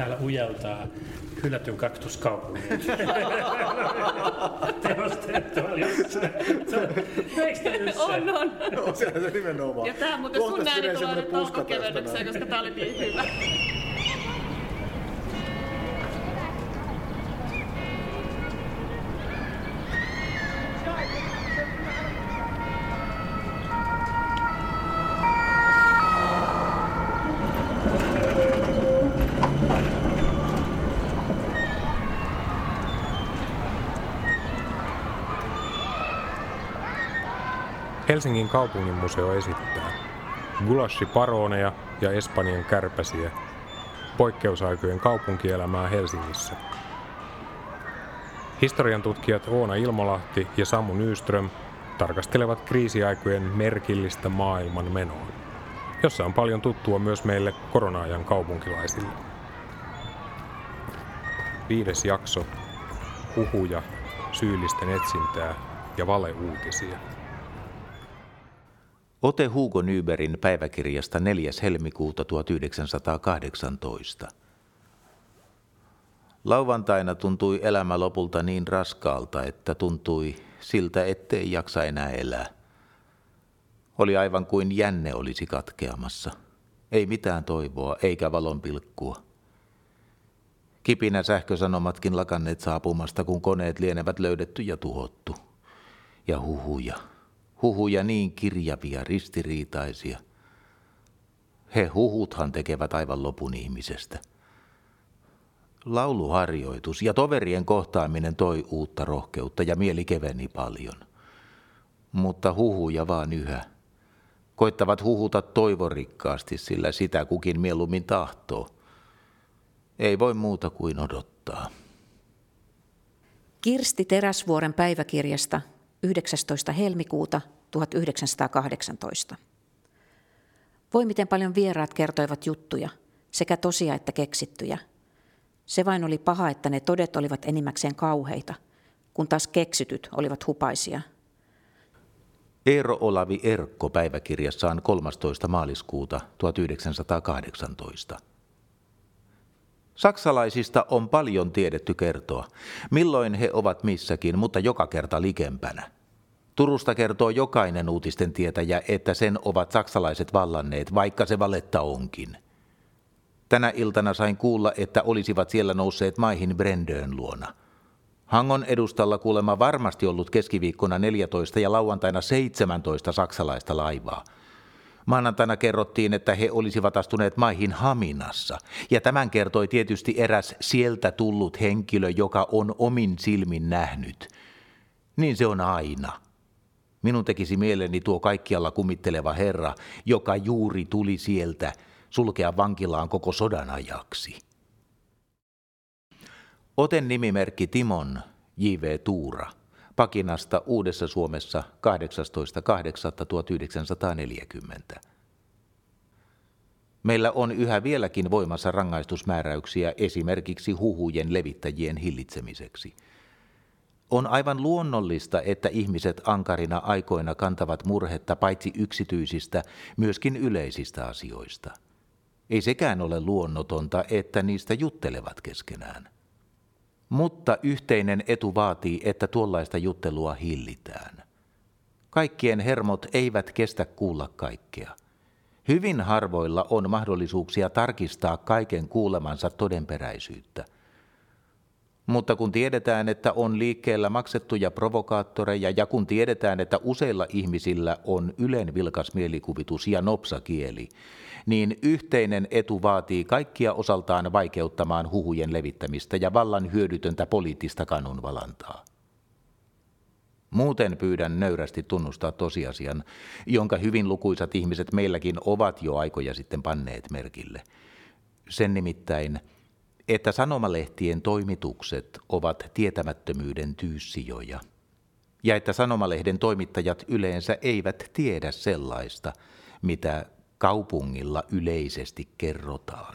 täällä ujeltaa hylätyn kaktuskaupungin. Tehostettu on jossain. On. No, siellä se nimenomaan. Ja tää muuten sun ääni tulee nyt alkukevennykseen, koska tää oli niin hyvä. Helsingin kaupungin museo esittää gulashiparoneja ja Espanjan kärpäsiä, poikkeusaikojen kaupunkielämää Helsingissä. Historiantutkijat Oona Ilmolahti ja Samu Nyström tarkastelevat kriisiaikojen merkillistä maailman menoa, jossa on paljon tuttua myös meille korona-ajan kaupunkilaisille. 5. jakso. Huhuja, syyllisten etsintää ja valeuutisia. Ote Hugo Nybergin päiväkirjasta 4. helmikuuta 1918. Lauantaina tuntui elämä lopulta niin raskaalta, että tuntui siltä, ettei jaksa enää elää. Oli aivan kuin jänne olisi katkeamassa. Ei mitään toivoa eikä valonpilkkua. Kipinä sähkösanomatkin lakanneet saapumasta, kun koneet lienevät löydetty ja tuhottu. Ja huhuja. Huhuja niin kirjavia, ristiriitaisia. He huhuthan tekevät aivan lopun ihmisestä. Lauluharjoitus ja toverien kohtaaminen toi uutta rohkeutta ja mieli keveni paljon. Mutta huhuja vaan yhä. Koittavat huhuta toivorikkaasti, sillä sitä kukin mieluummin tahtoo. Ei voi muuta kuin odottaa. Kirsti Teräsvuoren päiväkirjasta 19. helmikuuta 1918. Voi miten paljon vieraat kertoivat juttuja, sekä tosia että keksittyjä. Se vain oli paha, että ne todet olivat enimmäkseen kauheita, kun taas keksityt olivat hupaisia. Eero Olavi Erkko päiväkirjassaan 13. maaliskuuta 1918. Saksalaisista on paljon tiedetty kertoa, milloin he ovat missäkin, mutta joka kerta likempänä. Turusta kertoo jokainen uutisten tietäjä, että sen ovat saksalaiset vallanneet, vaikka se valetta onkin. Tänä iltana sain kuulla, että olisivat siellä nousseet maihin Brendön luona. Hangon edustalla kuulemma varmasti ollut keskiviikkona 14 ja lauantaina 17 saksalaista laivaa. Maanantaina kerrottiin, että he olisivat astuneet maihin Haminassa, ja tämän kertoi tietysti eräs sieltä tullut henkilö, joka on omin silmin nähnyt. Niin se on aina. Minun tekisi mieleni tuo kaikkialla kumitteleva herra, joka juuri tuli sieltä, sulkea vankilaan koko sodan ajaksi. Oten nimimerkki Timon, J.V. Tuura, pakinasta Uudessa Suomessa 18.8.1940. Meillä on yhä vieläkin voimassa rangaistusmääräyksiä esimerkiksi huhujen levittäjien hillitsemiseksi. On aivan luonnollista, että ihmiset ankarina aikoina kantavat murhetta paitsi yksityisistä, myöskin yleisistä asioista. Ei sekään ole luonnotonta, että niistä juttelevat keskenään. Mutta yhteinen etu vaatii, että tuollaista juttelua hillitään. Kaikkien hermot eivät kestä kuulla kaikkea. Hyvin harvoilla on mahdollisuuksia tarkistaa kaiken kuulemansa todenperäisyyttä. Mutta kun tiedetään, että on liikkeellä maksettuja provokaattoreja ja kun tiedetään, että useilla ihmisillä on ylen vilkas mielikuvitus ja nopsakieli, niin yhteinen etu vaatii kaikkia osaltaan vaikeuttamaan huhujen levittämistä ja vallan hyödytöntä poliittista kanonvalantaa. Muuten pyydän nöyrästi tunnustaa tosiasian, jonka hyvin lukuisat ihmiset meilläkin ovat jo aikoja sitten panneet merkille. Sen nimittäin, että sanomalehtien toimitukset ovat tietämättömyyden tyyssijoja, ja että sanomalehden toimittajat yleensä eivät tiedä sellaista, mitä kaupungilla yleisesti kerrotaan.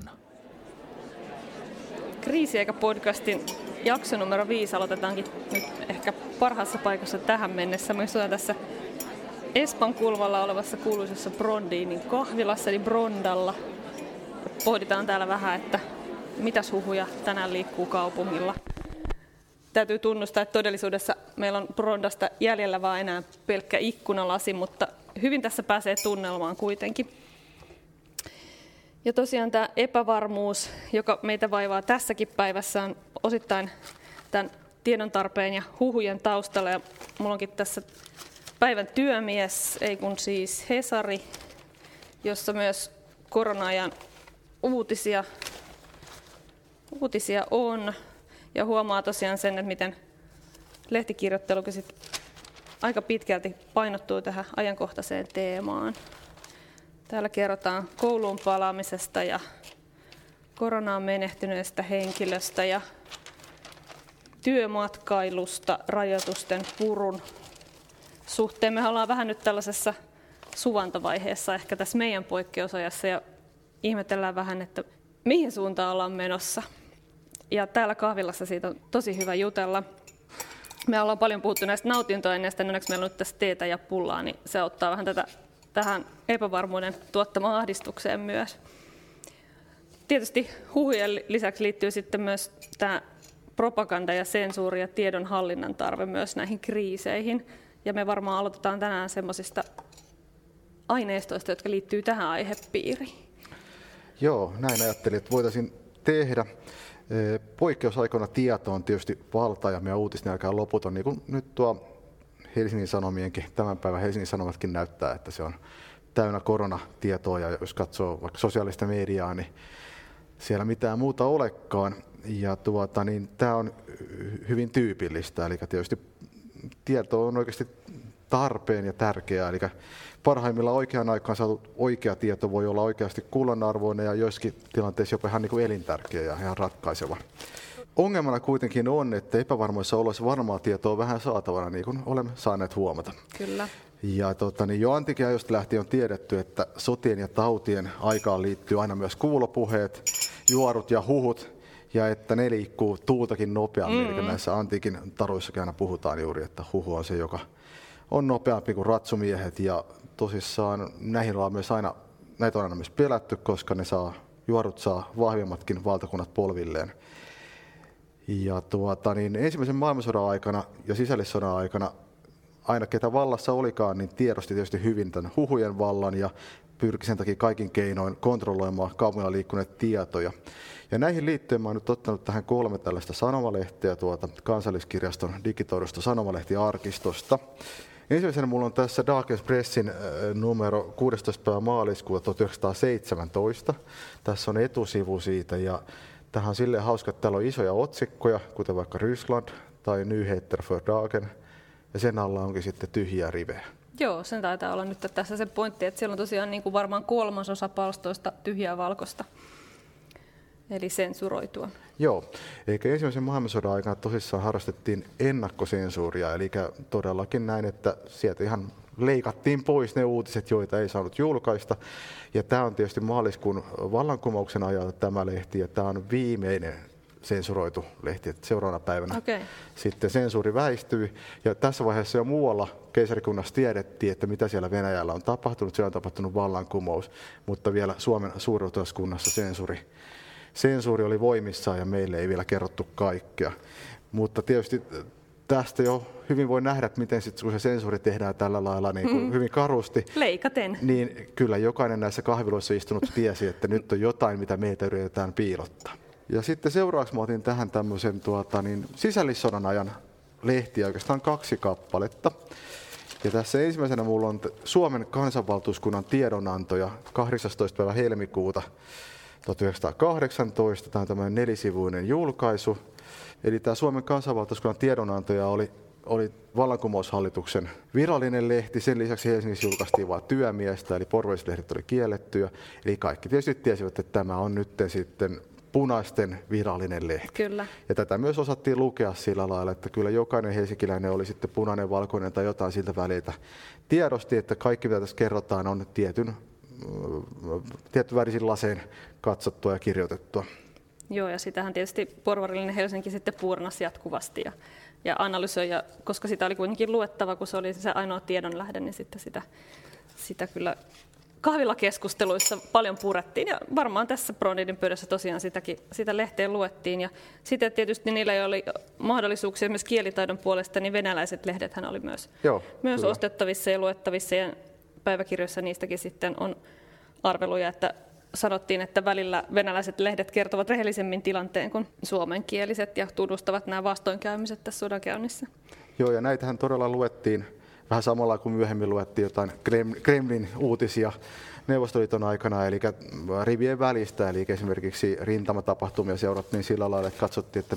Kriisiaikapodcastin jakso numero 5 aloitetaankin nyt ehkä parhaassa paikassa tähän mennessä. Me istutaan tässä Espankulmalla olevassa kuuluisessa Brondinin kahvilassa, eli Brondalla. Pohditaan täällä vähän, että mitäs huhuja tänään liikkuu kaupungilla. Täytyy tunnustaa, että todellisuudessa meillä on Brondasta jäljellä vaan enää pelkkä ikkunalasi, mutta hyvin tässä pääsee tunnelmaan kuitenkin. Ja tosiaan tämä epävarmuus, joka meitä vaivaa tässäkin päivässä, on osittain tämän tiedon tarpeen ja huhujen taustalla. Ja mulla onkin tässä päivän työmies, ei kun siis Hesari, jossa myös korona-ajan uutisia on. Ja huomaa tosiaan sen, että miten lehtikirjoittelukin sit aika pitkälti painottuu tähän ajankohtaiseen teemaan. Täällä kerrotaan kouluun palaamisesta ja koronaan menehtyneestä henkilöstä ja työmatkailusta rajoitusten purun suhteen. Me ollaan vähän nyt tällaisessa suvantavaiheessa ehkä tässä meidän poikkeusajassa ja ihmetellään vähän, että mihin suuntaan ollaan menossa. Ja täällä kahvilassa siitä on tosi hyvä jutella. Me ollaan paljon puhuttu näistä nautintoaineista, niin onneksi meillä on nyt tässä teetä ja pullaa, niin se auttaa vähän tähän epävarmuuden tuottamaan ahdistukseen myös. Tietysti huhujen lisäksi liittyy sitten myös tämä propaganda ja sensuuri ja tiedon hallinnan tarve myös näihin kriiseihin. Ja me varmaan aloitetaan tänään semmoisista aineistoista, jotka liittyy tähän aihepiiriin. Joo, näin ajattelin, että voitaisiin tehdä. Poikkeusaikoina tieto on tietysti valta ja meidän uutisten aikaan loputon, niin kuin nyt tuo Helsingin Sanomienkin, tämän päivän Helsingin Sanomatkin näyttää, että se on täynnä koronatietoa ja jos katsoo vaikka sosiaalista mediaa, niin siellä mitään muuta olekaan. Ja niin tämä on hyvin tyypillistä, eli tietysti tieto on oikeasti tarpeen ja tärkeää, eli parhaimmillaan oikeaan aikaan saatu oikea tieto voi olla oikeasti kullanarvoinen ja joissakin tilanteissa jopa ihan niin kuin elintärkeä ja ihan ratkaiseva. Ongelmana kuitenkin on, että epävarmoissa oloissa varmaa tietoa vähän saatavana, niin kuin olemme saaneet huomata. Kyllä. Ja jo antiikin ajoista lähtien on tiedetty, että sotien ja tautien aikaan liittyy aina myös kuulopuheet, juorut ja huhut, ja että ne liikkuu tuultakin nopeammin. Eli näissä antiikin taruissakin aina puhutaan juuri, että huhu on se, joka on nopeampi kuin ratsumiehet, ja tosissaan näitä on aina myös pelätty, koska juorut saa vahvimmatkin valtakunnat polvilleen. Ja ensimmäisen maailmansodan aikana ja sisällissodan aikana aina ketä vallassa olikaan, niin tiedosti tietysti hyvin tämän huhujen vallan ja pyrki sen takia kaikin keinoin kontrolloimaan kaupungilla liikkuneet tietoja. Ja näihin liittyen mä oon nyt ottanut tähän 3 tällaista sanomalehteä Kansalliskirjaston digitoidusta sanomalehtiarkistosta. Ensimmäisenä mulla on tässä Dagens Pressin numero 16. maaliskuuta 1917. Tässä on etusivu siitä ja tähän on silleen hauska, että täällä on isoja otsikkoja, kuten vaikka Ryssland tai Nyheter för dagen, ja sen alla onkin sitten tyhjiä rivejä. Joo, sen taitaa olla nyt tässä se pointti, että siellä on tosiaan niin kuin varmaan 3/3 palstoista tyhjää valkoista, eli sensuroitua. Joo, eli ensimmäisen maailmansodan aikana tosissaan harrastettiin ennakkosensuuria, eli todellakin näin, että sieltä ihan leikattiin pois ne uutiset, joita ei saanut julkaista. Ja tämä on tietysti maaliskuun vallankumouksen ajalta tämä lehti, ja tämä on viimeinen sensuroitu lehti, että seuraavana päivänä sitten sensuuri väistyi. Ja tässä vaiheessa jo muualla keisarikunnassa tiedettiin, että mitä siellä Venäjällä on tapahtunut. Siellä on tapahtunut vallankumous, mutta vielä Suomen suurruhtinaskunnassa sensuuri oli voimissaan ja meille ei vielä kerrottu kaikkea. Mutta tietysti tästä jo hyvin voi nähdä, että miten sit, kun se sensuuri tehdään tällä lailla niin kuin hyvin karusti, leikaten, niin kyllä jokainen näissä kahviloissa istunut tiesi, että nyt on jotain, mitä meitä yritetään piilottaa. Ja sitten seuraavaksi mä otin tähän tämmöisen sisällissodan ajan lehtiä, oikeastaan 2 kappaletta. Ja tässä ensimmäisenä mulla on Suomen kansanvaltuuskunnan tiedonantoja 18. päivä helmikuuta 1918. Tämä on tämmöinen 4-sivuinen julkaisu. Eli tämä Suomen kansanvaltuuskunnan tiedonantoja oli vallankumoushallituksen virallinen lehti. Sen lisäksi Helsingissä julkaistiin vain Työmiestä, eli porvallislehdet oli kiellettyjä. Eli kaikki tietysti tiesivät, että tämä on nyt sitten punaisten virallinen lehti. Kyllä. Ja tätä myös osattiin lukea sillä lailla, että kyllä jokainen helsinkiläinen oli sitten punainen, valkoinen tai jotain siltä väliltä. Tiedosti, että kaikki mitä tässä kerrotaan on tietyn värisin laseen katsottua ja kirjoitettua. Joo, ja sitähän tietysti porvarillinen Helsinki sitten puurnasi jatkuvasti ja analysoi, ja koska sitä oli kuitenkin luettava, kun se oli se ainoa tiedonlähde, niin sitten sitä kyllä kahvilakeskusteluissa paljon purettiin ja varmaan tässä Brondin pöydässä tosiaan sitä lehteen luettiin. Ja sitten tietysti niillä, joilla oli mahdollisuuksia myös kielitaidon puolesta, niin venäläiset lehdethän oli myös ostettavissa ja luettavissa ja päiväkirjoissa niistäkin sitten on arveluja, että sanottiin, että välillä venäläiset lehdet kertovat rehellisemmin tilanteen kuin suomenkieliset ja tunnustavat nämä vastoinkäymiset tässä sodankäynnissä. Joo, ja näitähän todella luettiin vähän samalla kuin myöhemmin luettiin jotain Kremlin uutisia Neuvostoliiton aikana, eli rivien välistä, eli esimerkiksi rintamatapahtumia seurattiin sillä lailla, että katsottiin, että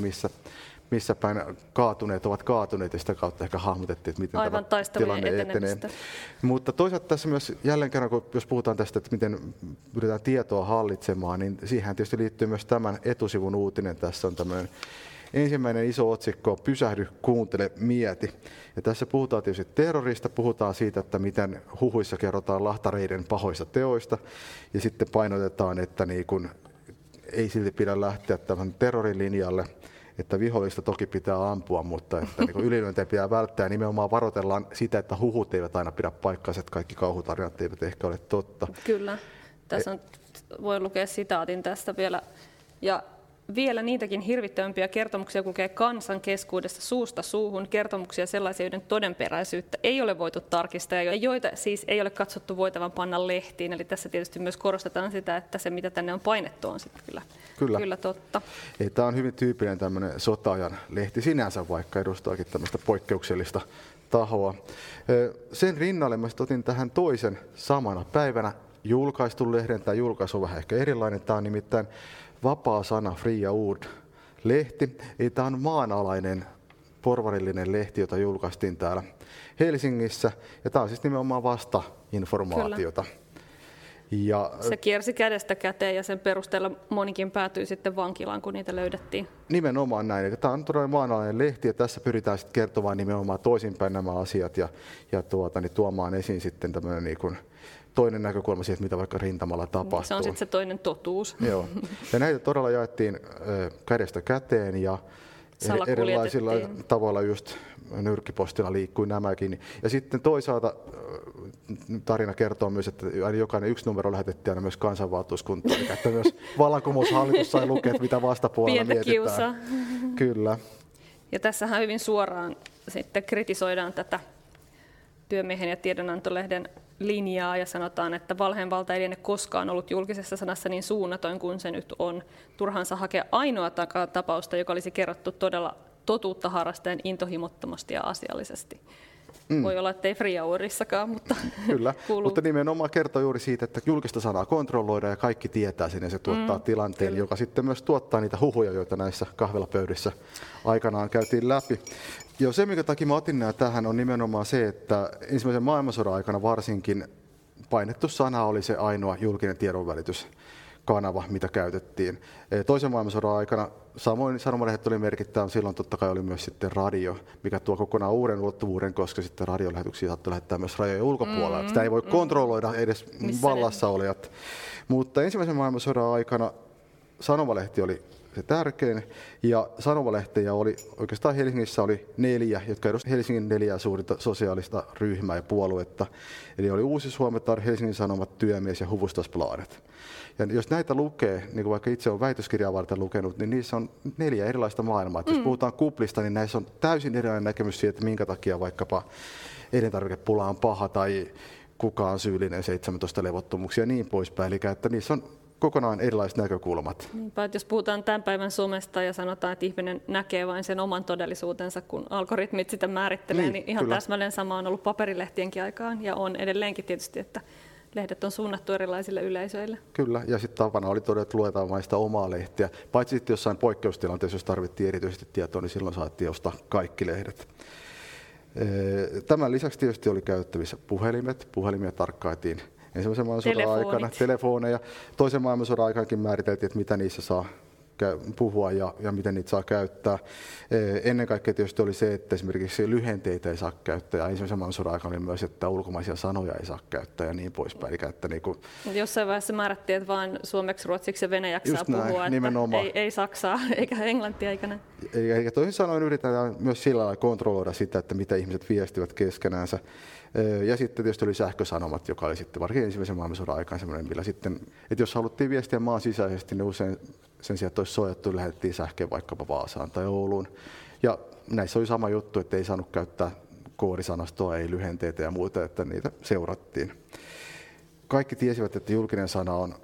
missä päin kaatuneet ovat kaatuneet, ja sitä kautta ehkä hahmotettiin, että miten aivan tämä tilanne etenee. Mutta toisaalta tässä myös jälleen kerran, kun jos puhutaan tästä, että miten pyritään tietoa hallitsemaan, niin siihen tietysti liittyy myös tämän etusivun uutinen. Tässä on tämmöinen ensimmäinen iso otsikko, pysähdy, kuuntele, mieti. Ja tässä puhutaan tietysti terrorista, puhutaan siitä, että miten huhuissa kerrotaan lahtareiden pahoista teoista, ja sitten painotetaan, että niin kun ei silti pidä lähteä tämän terrorilinjalle, että vihollista toki pitää ampua, mutta että niin ylilyöntejä pitää välttää ja nimenomaan varoitellaan sitä, että huhut eivät aina pidä paikkaansa, että kaikki kauhutarinat eivät ehkä ole totta. Kyllä. Tässä on, voi lukea sitaatin tästä vielä. Ja vielä niitäkin hirvittävämpiä kertomuksia kulkee kansan keskuudessa suusta suuhun, kertomuksia sellaisia, joiden todenperäisyyttä ei ole voitu tarkistaa ja joita siis ei ole katsottu voitavan panna lehtiin. Eli tässä tietysti myös korostetaan sitä, että se mitä tänne on painettu on sitten kyllä totta. Tämä on hyvin tyypillinen tämmöinen sota-ajan lehti sinänsä, vaikka edustaakin tämmöistä poikkeuksellista tahoa. Sen rinnalle mä otin tähän toisen samana päivänä julkaistun lehden. Tämä julkaisu on vähän ehkä erilainen. Tämä on nimittäin Vapaa sana, Fria Ord-lehti. Tämä on maanalainen porvarillinen lehti, jota julkaistiin täällä Helsingissä. Ja tämä on siis nimenomaan vasta informaatiota. Ja se kiersi kädestä käteen ja sen perusteella monikin päätyi sitten vankilaan, kun niitä löydettiin. Nimenomaan näin. Tämä on todella maanalainen lehti ja tässä pyritään sitten kertomaan nimenomaan toisinpäin nämä asiat ja tuomaan esiin sitten tämmöinen niin kuin toinen näkökulma siitä, mitä vaikka rintamalla tapahtuu. Se on sitten se toinen totuus. Joo. Ja näitä todella jaettiin kädestä käteen ja erilaisilla tavoilla just nyrkkipostilla liikkui nämäkin. Ja sitten toisaalta tarina kertoo myös, että jokainen yksi numero lähetettiin aina myös kansanvaltuuskuntaan. Että myös vallankumoushallitus sai lukea, mitä vastapuolella pientä mietitään. Kiusaa. Kyllä. Ja tässähän hyvin suoraan sitten kritisoidaan tätä Työmiehen ja tiedonantolehden linjaa ja sanotaan, että valheenvalta ei liene koskaan ollut julkisessa sanassa niin suunnaton kuin se nyt on. Turhansa hakea ainoa tapausta, joka olisi kerrottu todella totuutta harrastajan intohimottomasti ja asiallisesti. Voi olla, että ei Fria Ordissakaan, mutta kyllä, mutta nimenomaan kertoo juuri siitä, että julkista sanaa kontrolloidaan ja kaikki tietää sen ja se tuottaa tilanteen, joka sitten myös tuottaa niitä huhuja, joita näissä kahvilapöydissä aikanaan käytiin läpi. Ja se, minkä takia mä otin nämä tähän, on nimenomaan se, että ensimmäisen maailmansodan aikana varsinkin painettu sana oli se ainoa julkinen tiedonvälityskanava, mitä käytettiin. Toisen maailmansodan aikana samoin sanomalehdet oli merkittävä, silloin totta kai oli myös sitten radio, mikä tuo kokonaan uuden ulottuvuuden, koska sitten radiolähetyksiä saattoi lähettää myös rajojen ulkopuolella. Sitä ei voi kontrolloida edes vallassa olijat. Mutta ensimmäisen maailmansodan aikana sanomalehti oli se tärkein, ja sanomalehtejä oli, oikeastaan Helsingissä oli 4, jotka edustivat Helsingin 4 suurinta sosiaalista ryhmää ja puoluetta. Eli oli Uusi Suometar, Helsingin Sanomat, Työmies ja Hufvudstadsbladet. Ja jos näitä lukee, niin kuin vaikka itse olen väitöskirjaa varten lukenut, niin niissä on 4 erilaista maailmaa. Jos puhutaan kuplista, niin näissä on täysin erilainen näkemys siitä, että minkä takia vaikkapa elintarvikepula on paha tai kuka on syyllinen, 17 levottomuuksia ja niin poispäin. Eli että niissä on kokonaan erilaiset näkökulmat. Niinpä, jos puhutaan tämän päivän somesta ja sanotaan, että ihminen näkee vain sen oman todellisuutensa, kun algoritmit sitä määrittelee, niin ihan kyllä. Täsmälleen sama on ollut paperilehtienkin aikaan ja on edelleenkin tietysti, että lehdet on suunnattu erilaisille yleisöille. Kyllä, ja sitten tapana oli todella, että luetaan vain sitä omaa lehtiä. Paitsi sitten jossain poikkeustilanteessa, jos tarvittiin erityisesti tietoa, niin silloin saatiin ostaa kaikki lehdet. Tämän lisäksi tietysti oli käytettävissä puhelimet. Puhelimia tarkkailtiin ensimmäisen maailmansodan aikana, telefoneja. Toisen maailmansodan aikanakin määriteltiin, että mitä niissä saa puhua ja miten niitä saa käyttää. Ennen kaikkea tietysti oli se, että esimerkiksi lyhenteitä ei saa käyttää, ja ensimmäisen maailmansodan aikana oli myös, että ulkomaisia sanoja ei saa käyttää ja niin poispäin. Jossain vaiheessa määrättiin, että vain suomeksi, ruotsiksi ja venäjäksi saa puhua, että ei saksaa eikä englantia eikä näin. Eikä toisin sanoen yritetään myös sillä lailla kontrolloida sitä, että mitä ihmiset viestivät keskenäänsä. Ja sitten tietysti oli sähkösanomat, joka oli sitten varsinkin ensimmäisen maailmansodan aikaan semmoinen, millä sitten, että jos haluttiin viestiä maan sisäisesti, niin usein sen sijaan, että olisi soittu, lähetettiin sähkeen vaikkapa Vaasaan tai Ouluun. Ja näissä oli sama juttu, että ei saanut käyttää koodisanastoa, ei lyhenteitä ja muuta, että niitä seurattiin. Kaikki tiesivät, että julkinen sana on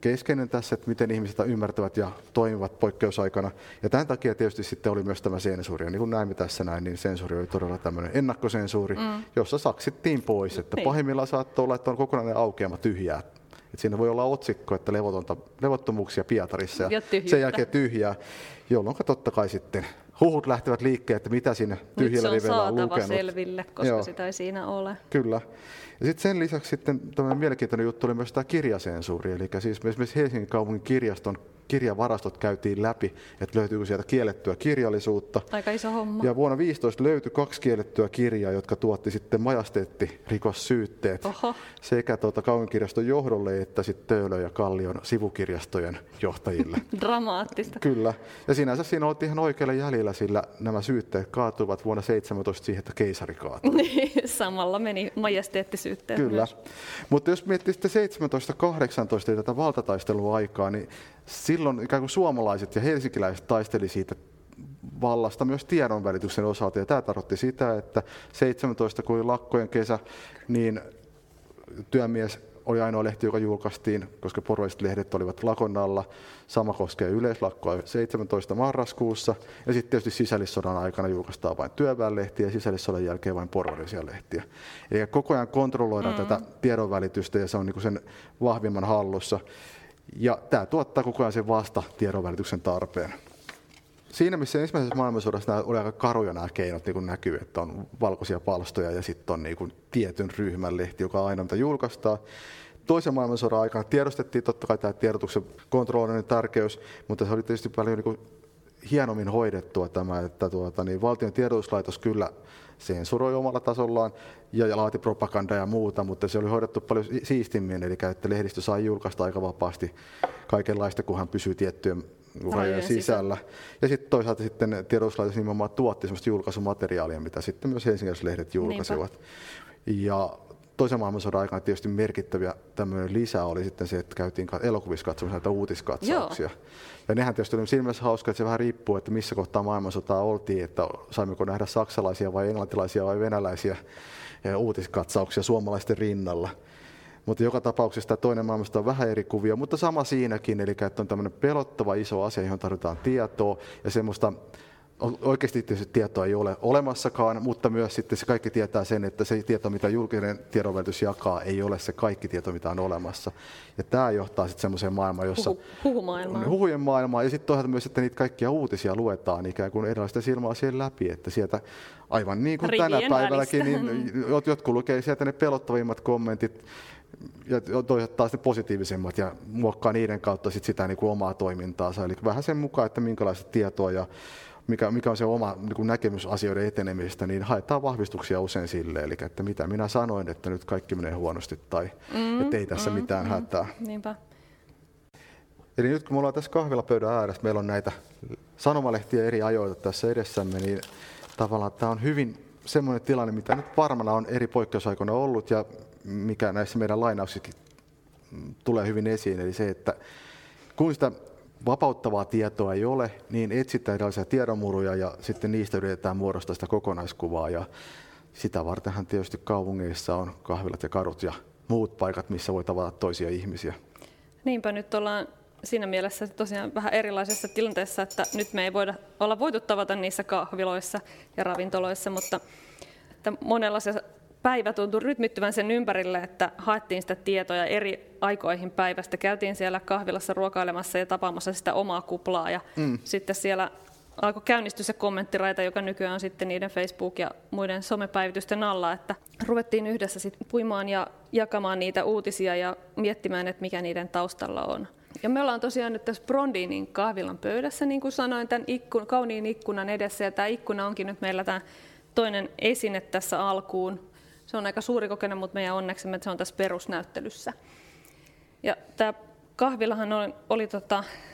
keskeinen tässä, että miten ihmiset ymmärtävät ja toimivat poikkeusaikana. Ja tämän takia tietysti sitten oli myös tämä sensuuri. Ja niin kuin näemme tässä näin, niin sensuuri oli todella tämmöinen ennakkosensuuri, jossa saksittiin pois. Että pahimmillaan saattoi olla, että on kokonainen aukeama tyhjää. Että siinä voi olla otsikko, että levottomuuksia Pietarissa ja sen jälkeen tyhjää, jolloin totta kai sitten huhut lähtevät liikkeelle, että mitä siinä tyhjällä rivellä on lukenut. Nyt se on saatava selville, koska sitä ei siinä ole. Kyllä. Ja sitten sen lisäksi sitten tämmöinen mielenkiintoinen juttu oli myös tämä kirjasensuuri. Eli siis esimerkiksi Helsingin kaupungin kirjaston kirjavarastot käytiin läpi, että löytyykö sieltä kiellettyä kirjallisuutta. Aika iso homma. Ja vuonna 2015 löytyi 2 kiellettyä kirjaa, jotka tuotti sitten majesteettirikossyytteet sekä kaupunkirjaston johdolle että sitten Töölön ja Kallion sivukirjastojen johtajille. Dramaattista. Kyllä. Ja sinänsä siinä oltiin ihan oikealla jäljellä, sillä nämä syytteet kaatuivat vuonna 2017 siihen, että keisari kaatui. Samalla meni majesteettisyytteet. Kyllä. Mutta jos miettii sitten 17-18 tätä valtataisteluaikaa, niin silloin ikään kuin suomalaiset ja helsinkiläiset taisteli siitä vallasta myös tiedonvälityksen osalta, ja tämä tarkoitti sitä, että 17, kun oli lakkojen kesä, niin Työmies oli ainoa lehti, joka julkaistiin, koska porvalliset lehdet olivat lakon alla. Sama koskee yleislakkoa 17. marraskuussa, ja sitten tietysti sisällissodan aikana julkaistaan vain työväenlehtiä ja sisällissodan jälkeen vain porvallisia lehtiä. Eli koko ajan kontrolloidaan tätä tiedonvälitystä, ja se on niin kuin sen vahvimman hallussa. Ja tämä tuottaa koko ajan sen vasta tiedonvälityksen tarpeen. Siinä missä ensimmäisessä maailmansodassa nämä oli aika karuja nämä keinot, niin kuin näkyy, että on valkoisia palstoja ja sitten on niin kuin tietyn ryhmän lehti, joka aina mitä julkaistaan. Toisen maailmansodan aikana tiedostettiin totta kai tämä tiedotuksen kontrollinen tärkeys, mutta se oli tietysti paljon niin kuin hienommin hoidettua tämä, että valtion tiedotuslaitos kyllä sensuroi omalla tasollaan ja laati propagandaa ja muuta, mutta se oli hoidettu paljon siistimmin, eli että lehdistö sai julkaista aika vapaasti kaikenlaista, kunhan pysyy tiettyjen rajojen sisällä. Ja sitten toisaalta sitten tiedotuslaitos nimenomaan tuotti sellaista julkaisumateriaalia, mitä sitten myös Helsingin lehdet julkaisivat. Niinpä. Ja toisen maailmansodan aikana tietysti merkittäviä tämmöinen lisä oli sitten se, että käytiin elokuvissa katsomassa näitä uutiskatsauksia. Joo. Ja nehän tietysti oli silmässä hauska, että se vähän riippuu, että missä kohtaa maailmansotaa oltiin, että saimmeko nähdä saksalaisia vai englantilaisia vai venäläisiä uutiskatsauksia suomalaisten rinnalla. Mutta joka tapauksessa tämä toinen maailmansota on vähän eri kuvia, mutta sama siinäkin, eli että on tämmöinen pelottava iso asia, johon tarvitaan tietoa ja semmoista. Oikeasti tietysti tietoa ei ole olemassakaan, mutta myös sitten se kaikki tietää sen, että se tieto, mitä julkinen tiedonvälitys jakaa, ei ole se kaikki tieto, mitä on olemassa. Ja tämä johtaa sitten semmoiseen maailmaan, jossa huhujen maailmaan, ja sitten toisaalta myös sitten niitä kaikkia uutisia luetaan ikään kuin erilaista silmää siihen läpi, että sieltä aivan niin kuin tänä päivälläkin, niin jotkut lukee sieltä ne pelottavimmat kommentit, ja toisaalta taas ne positiivisemmat ja muokkaa niiden kautta sit sitä niin kuin omaa toimintaansa, eli vähän sen mukaan, että minkälaista tietoa ja mikä on se oma niin näkemys asioiden etenemisestä, niin haetaan vahvistuksia usein sille, eli että mitä minä sanoin, että nyt kaikki menee huonosti tai että ei tässä mitään hätää. Niinpä. Eli nyt kun me ollaan tässä kahvilapöydän ääressä, meillä on näitä sanomalehtiä eri ajoilta tässä edessämme, niin tavallaan tämä on hyvin semmoinen tilanne, mitä nyt varmana on eri poikkeusaikoina ollut ja mikä näissä meidän lainauksissakin tulee hyvin esiin, eli se, että kun sitä vapauttavaa tietoa ei ole, niin etsitään erilaisia tiedonmuruja ja sitten niistä yritetään muodostaa sitä kokonaiskuvaa. Ja sitä vartenhan tietysti kaupungeissa on kahvilat ja kadut ja muut paikat, missä voi tavata toisia ihmisiä. Niinpä nyt ollaan siinä mielessä tosiaan vähän erilaisessa tilanteessa, että nyt me ei voitu tavata niissä kahviloissa ja ravintoloissa, mutta että monella se päivä tuntui rytmittyvän sen ympärille, että haettiin sitä tietoa eri aikoihin päivästä. Käytiin siellä kahvilassa ruokailemassa ja tapaamassa sitä omaa kuplaa. Ja sitten siellä alkoi käynnistyä se kommenttiraita, joka nykyään on sitten niiden Facebook- ja muiden somepäivitysten alla. Että ruvettiin yhdessä sitten puimaan ja jakamaan niitä uutisia ja miettimään, että mikä niiden taustalla on. Ja me ollaan tosiaan nyt tässä Brondinin kahvilan pöydässä, niin kuin sanoin, tämän kauniin ikkunan edessä. Ja tämä ikkuna onkin nyt meillä tämä toinen esine tässä alkuun. Se on aika suuri kokoinen, mutta meidän onneksemme se on tässä perusnäyttelyssä. Ja tämä kahvilahan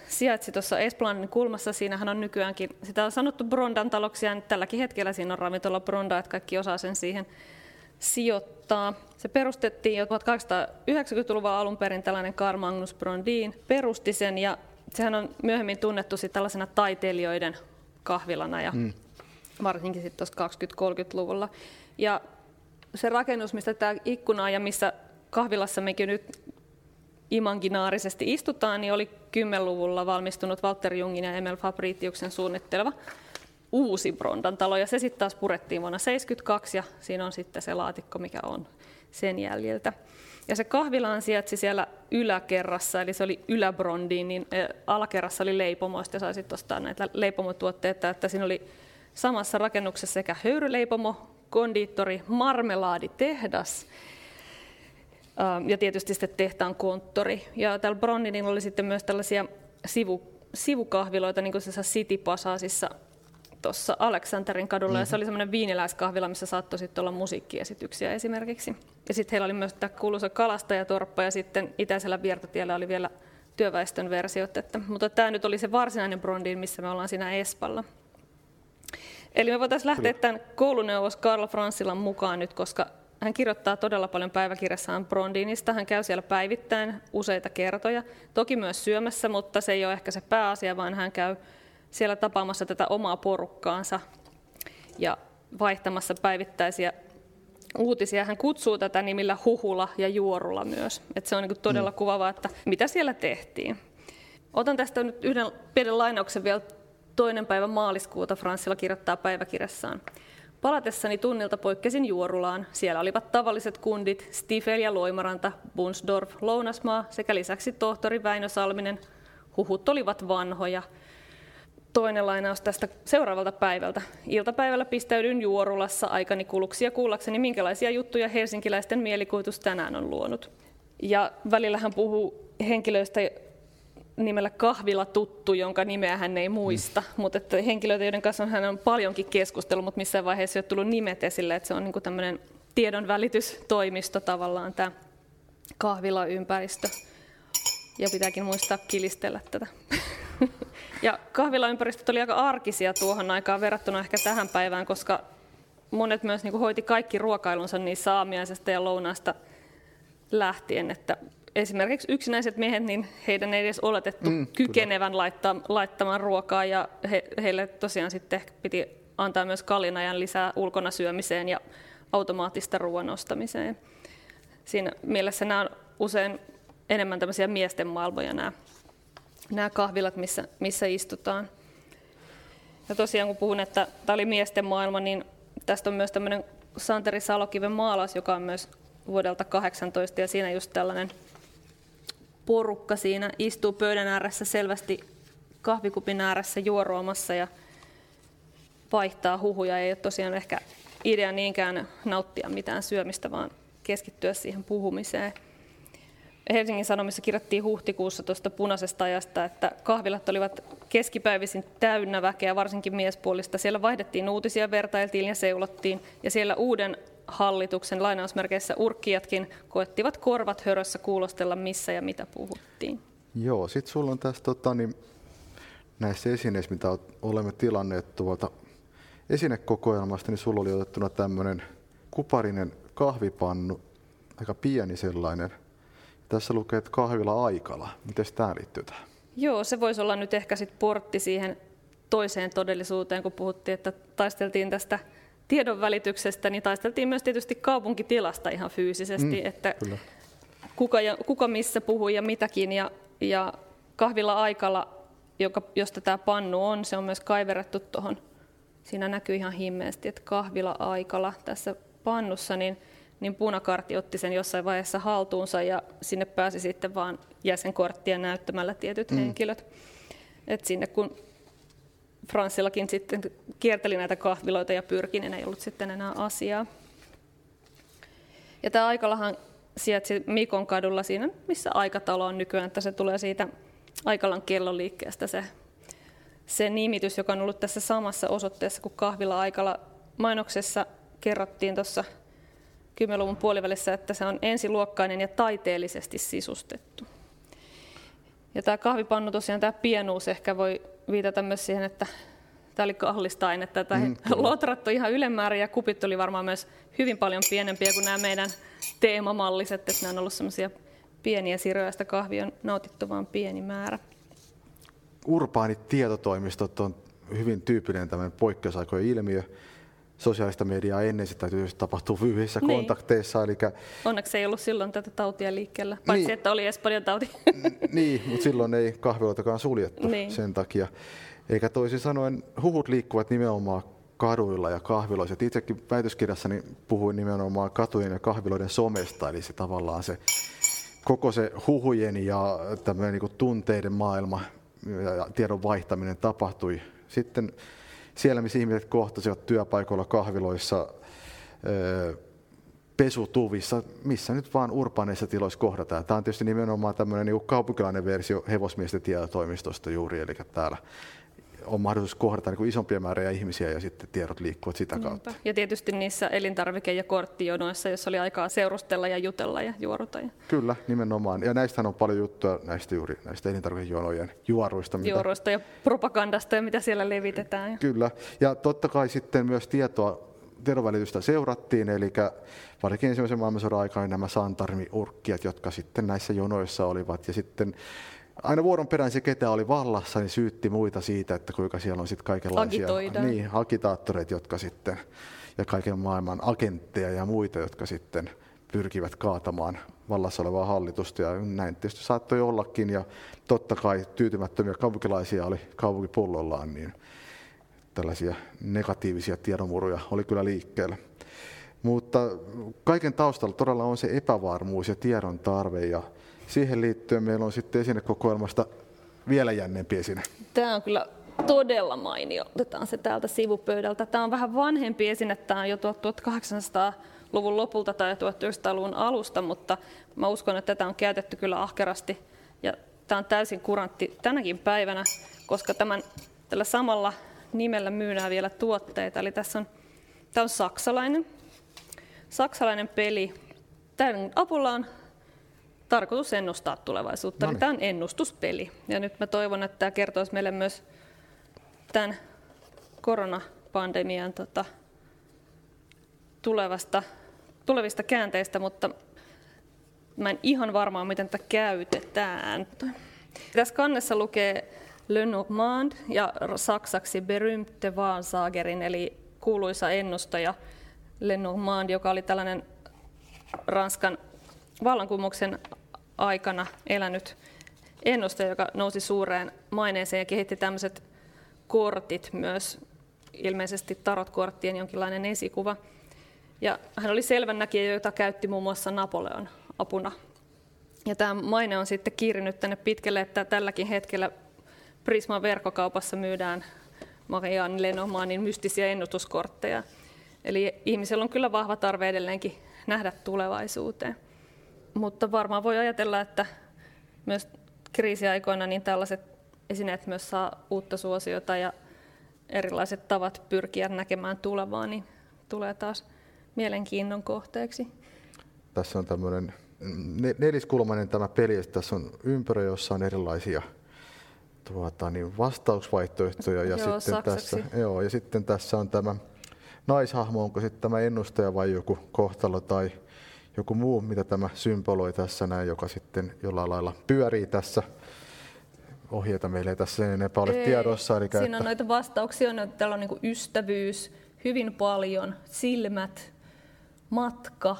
sijaitsi tuossa Esplanadin kulmassa. Siinähän on nykyäänkin, sitä on sanottu Brondan taloksi, ja nyt tälläkin hetkellä siinä on ravintola Bronda, että kaikki osaa sen siihen sijoittaa. Se perustettiin jo 1890-luvun alun perin, tällainen Karl Magnus Brondin perusti sen, ja sehän on myöhemmin tunnettu sit tällaisena taiteilijoiden kahvilana, ja varsinkin sitten tuossa 20-30-luvulla. Ja se rakennus, mistä tämä ikkuna ja missä kahvilassa mekin nyt imaginaarisesti istutaan, niin oli 10-luvulla valmistunut Walter Jungin ja Emel Fabritiuksen suunnitteleva uusi Brondan talo, ja se sitten taas purettiin vuonna 1972, ja siinä on sitten se laatikko, mikä on sen jäljiltä. Ja se kahvilaan sijaitsi siellä yläkerrassa, eli se oli yläbrondiin, niin alakerrassa oli leipomoista, ja sai sitten ostaa näitä leipomotuotteita, että siinä oli samassa rakennuksessa sekä höyryleipomo, kondiittori, marmelaaditehdas, ja tietysti sitten tehtaan konttori. Ja täällä Brondinin oli sitten myös tällaisia sivukahviloita, niin kuin se City Passagessa tuossa Aleksanterin kadulla, ja se oli semmoinen viiniläiskahvila, missä saattoi sitten olla musiikkiesityksiä esimerkiksi. Ja sitten heillä oli myös tämä kuuluisa kalastajatorppa, ja sitten itäisellä viertotiellä oli vielä työväestön versiot. Mutta tämä nyt oli se varsinainen Brondin, missä me ollaan siinä Espalla. Eli me voitaisiin lähteä tämän kouluneuvos Karlo Franssilan mukaan nyt, koska hän kirjoittaa todella paljon päiväkirjassaan Brondinista. Hän käy siellä päivittäin useita kertoja, toki myös syömässä, mutta se ei ole ehkä se pääasia, vaan hän käy siellä tapaamassa tätä omaa porukkaansa ja vaihtamassa päivittäisiä uutisia. Hän kutsuu tätä nimillä huhula ja juorula myös. Et se on niin todella kuvaavaa, että mitä siellä tehtiin. Otan tästä nyt yhden pienen lainauksen vielä. 2. päivä maaliskuuta Franssila kirjoittaa päiväkirjassaan. Palatessani tunnilta poikkesin juorulaan. Siellä olivat tavalliset kundit, Stiefel ja Loimaranta, Bunsdorf, Lounasmaa sekä lisäksi tohtori Väinö Salminen. Huhut olivat vanhoja. 2. lainaus tästä seuraavalta päivältä. Iltapäivällä pistäydyin juorulassa aikani kuluksi ja kuullakseni, minkälaisia juttuja helsinkiläisten mielikuvitus tänään on luonut. Ja välillä hän puhuu henkilöistä nimellä kahvilatuttu, jonka nimeä hän ei muista, mutta että henkilöitä, joiden kanssa hän on paljonkin keskustellut, mutta missään vaiheessa ei ole tullut nimet esille, että se on niin kuin tämmöinen tiedonvälitystoimisto tavallaan tämä kahvilaympäristö, ja pitääkin muistaa kilistellä tätä. Ja kahvilaympäristöt oli aika arkisia tuohon aikaan verrattuna ehkä tähän päivään, koska monet myös niin kuin hoiti kaikki ruokailunsa niin saamiaisesta ja lounaasta lähtien, että esimerkiksi yksinäiset miehet, niin heidän ei edes oletettu kykenevän laittamaan ruokaa, ja heille tosiaan sitten piti antaa myös kalinajan lisää ulkona syömiseen ja automaattista ruoan ostamiseen. Siinä mielessä nämä on usein enemmän tämmöisiä miesten maailmoja nämä kahvilat, missä istutaan. Ja tosiaan kun puhun, että tämä oli miesten maailma, niin tästä on myös tämmöinen Santeri Salokiven maalaus, joka on myös vuodelta 18, ja siinä just tällainen porukka siinä istuu pöydän ääressä selvästi kahvikupin ääressä juoruamassa ja vaihtaa huhuja. Ei ole tosiaan ehkä idea niinkään nauttia mitään syömistä, vaan keskittyä siihen puhumiseen. Helsingin Sanomissa kirjattiin huhtikuussa tuosta punaisesta ajasta, että kahvilat olivat keskipäivisin täynnä väkeä, varsinkin miespuolista. Siellä vaihdettiin uutisia, vertailtiin ja seulottiin, ja siellä uuden hallituksen lainausmerkeissä urkkijatkin koettivat korvat hörössä kuulostella, missä ja mitä puhuttiin. Joo, sit sulla on tässä näissä esineissä, mitä olemme tilanneet tuolta esinekokoelmasta, niin sulla oli otettuna tämmöinen kuparinen kahvipannu, aika pieni sellainen. Tässä lukee, että kahvila-aikala. Miten tämä liittyy tähän? Joo, se voisi olla nyt ehkä sit portti siihen toiseen todellisuuteen, kun puhuttiin, että taisteltiin tästä tiedonvälityksestä, niin taisteltiin myös tietysti kaupunkitilasta ihan fyysisesti, että kuka missä puhui ja mitäkin. Ja kahvila-aikala, josta tämä pannu on, se on myös kaiverrettu tuohon. Siinä näkyy ihan himmeästi, että kahvila-aikala tässä pannussa, niin punakartti otti sen jossain vaiheessa haltuunsa, ja sinne pääsi sitten vaan jäsenkorttia näyttämällä tietyt henkilöt. Et sinne kun Franssilakin sitten kierteli näitä kahviloita ja pyrki, niin ei ollut sitten enää asiaa. Ja tämä aikalahan sijaitsi Mikon kadulla siinä, missä aikatalo on nykyään, että se tulee siitä Aikalan kelloliikkeestä se nimitys, joka on ollut tässä samassa osoitteessa kuin kahvila Aikala. Mainoksessa kerrottiin tuossa 10-luvun puolivälissä, että se on ensiluokkainen ja taiteellisesti sisustettu. Ja tämä kahvipannu tosiaan, tämä pienuus ehkä voi viitata myös siihen, että tämä oli kallista ainetta. Tämä lotrat on ihan ylemmäärin ja kupit oli varmaan myös hyvin paljon pienempiä kuin nämä meidän teemamalliset. Että nämä on ollut sellaisia pieniä siroja, sitä kahvia on nautittu vain pieni määrä. Urbaanit tietotoimistot on hyvin tyypillinen tämmöinen poikkeusaikojen ilmiö. Sosiaalista mediaa ennen sitä tapahtuu fyysisissä kontakteissa. Eli... Onneksi ei ollut silloin tätä tautia liikkeellä, paitsi että oli Espanjan tauti. Niin, mutta silloin ei kahviloitakaan suljettu sen takia. Eikä toisin sanoen, huhut liikkuvat nimenomaan kaduilla ja kahviloissa. Itsekin väitöskirjassani puhuin nimenomaan katujen ja kahviloiden somesta, eli se tavallaan se koko se huhujen ja tämmöinen niin kuin tunteiden maailma ja tiedon vaihtaminen tapahtui sitten siellä, missä ihmiset kohtasivat työpaikoilla, kahviloissa, pesutuvissa, missä nyt vaan urbaaneissa tiloissa kohdataan. Tämä on tietysti nimenomaan tämmöinen niin kuin kaupunkilainen versio hevosmiesten tietotoimistosta juuri, eli täällä on mahdollisuus kohdata niin kuin isompia määriä ihmisiä ja sitten tiedot liikkuvat sitä kautta. Ja tietysti niissä elintarvike- ja korttijonoissa, jossa oli aikaa seurustella ja jutella ja juoruta. Kyllä, nimenomaan. Ja näistähän on paljon juttua, näistä elintarvikejonojen juoruista. Juoruista ja propagandasta ja mitä siellä levitetään. Kyllä. Ja totta kai sitten myös tiedonvälitystä seurattiin, eli varsinkin ensimmäisen maailmansodan aikana nämä santarmiurkkijat, jotka sitten näissä jonoissa olivat ja sitten aina vuoron perään se, ketä oli vallassa, niin syytti muita siitä, että kuinka siellä on sitten kaikenlaisia agitaattoreita, jotka sitten, ja kaiken maailman agentteja ja muita, jotka sitten pyrkivät kaatamaan vallassa olevaa hallitusta. Ja näin tietysti saattoi ollakin, ja totta kai tyytymättömiä kaupunkilaisia oli kaupunkipullollaan, niin tällaisia negatiivisia tiedonmuruja oli kyllä liikkeellä. Mutta kaiken taustalla todella on se epävarmuus ja tiedon tarve, ja siihen liittyen meillä on sitten esinekokoelmasta vielä jännempi esine. Tämä on kyllä todella mainio. Otetaan se täältä sivupöydältä. Tämä on vähän vanhempi esine. Tämä on jo 1800-luvun lopulta tai 1900-luvun alusta, mutta mä uskon, että tätä on käytetty kyllä ahkerasti. Ja tämä on täysin kurantti tänäkin päivänä, koska tällä samalla nimellä myydään vielä tuotteita. Eli tämä on saksalainen peli. Tämän apulla on tarkoitus ennustaa tulevaisuutta. Eli tämä on ennustuspeli. Ja nyt mä toivon, että tämä kertoisi meille myös tämän koronapandemian tulevista käänteistä, mutta mä en ihan varmaan, miten tätä käytetään. Tässä kannessa lukee Lenormand ja saksaksi berühmte Wahrsagerin, eli kuuluisa ennustaja Lenormand, joka oli tällainen Ranskan vallankumouksen aikana elänyt ennustaja, joka nousi suureen maineeseen ja kehitti tämmöiset kortit myös, ilmeisesti tarotkorttien jonkinlainen esikuva. Ja hän oli selvänäkijä, jota käytti muun muassa Napoleon apuna. Ja tämä maine on sitten kiirinyt tänne pitkälle, että tälläkin hetkellä Prisman verkkokaupassa myydään Marianne Lenormandin mystisiä ennustuskortteja. Eli ihmisellä on kyllä vahva tarve edelleenkin nähdä tulevaisuuteen. Mutta varmaan voi ajatella, että myös kriisiaikoina niin tällaiset esineet myös saa uutta suosiota ja erilaiset tavat pyrkiä näkemään tulevaa, niin tulee taas mielenkiinnon kohteeksi. Tässä on tämmöinen neliskulmainen tämä peli, ja tässä on ympyrä, jossa on erilaisia vastausvaihtoehtoja. Ja, ja sitten tässä on tämä naishahmo, onko sitten tämä ennustaja vai joku kohtalo tai joku muu, mitä tämä symboloi tässä näin, joka sitten jollain lailla pyörii tässä. Ohjeita meillä ei tässä enempää ole tiedossa. Eli siinä on noita vastauksia, täällä on niin kuin ystävyys, hyvin paljon, silmät, matka,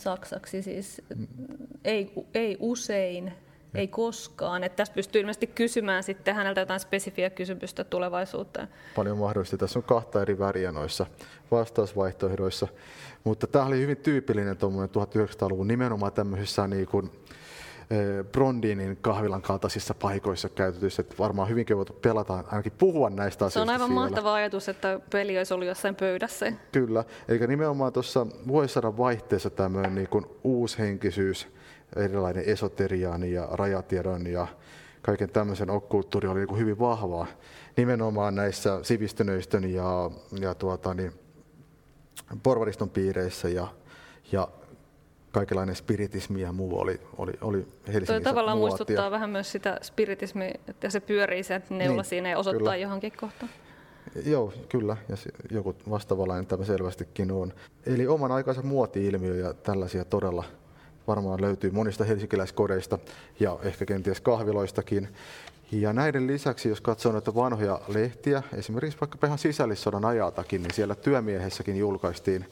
saksaksi siis, ei usein, ei koskaan. Että tässä pystyy ilmeisesti kysymään sitten häneltä jotain spesifiä kysymystä tulevaisuuteen. Paljon mahdollista. Tässä on kahta eri väriä noissa vastausvaihtoehdoissa. Mutta tämä oli hyvin tyypillinen 1900-luvun nimenomaan tämmöisissä niin kuin Brondinin kahvilan kaltaisissa paikoissa käytetyissä. Että varmaan hyvinkin voitu pelata, ainakin puhua näistä asioista. Se on aivan siellä. Mahtava ajatus, että peli olisi ollut jossain pöydässä. Kyllä, eli nimenomaan tuossa vuosisadan vaihteessa tämmöinen niin kuin uushenkisyys, erilainen esoteriaan ja rajatiedon ja kaiken tämmöisen okkulttuuri oli niin kuin hyvin vahvaa. Nimenomaan näissä sivistyneistön ja porvariston piireissä ja kaikenlainen spiritismi ja muu oli Helsingissä. Tuo tavallaan muistuttaa vähän myös sitä spiritismiä, että se pyörii sen neula niin, siinä ja osoittaa kyllä. Johonkin kohtaan. Joo, kyllä. Ja joku vastaavalainen tämä selvästikin on. Eli oman aikansa muoti-ilmiö ja tällaisia todella varmaan löytyy monista helsinkiläiskodeista ja ehkä kenties kahviloistakin. Ja näiden lisäksi, jos katsoo noita vanhoja lehtiä, esimerkiksi vaikka ihan sisällissodan ajaltakin, niin siellä Työmiehessäkin julkaistiin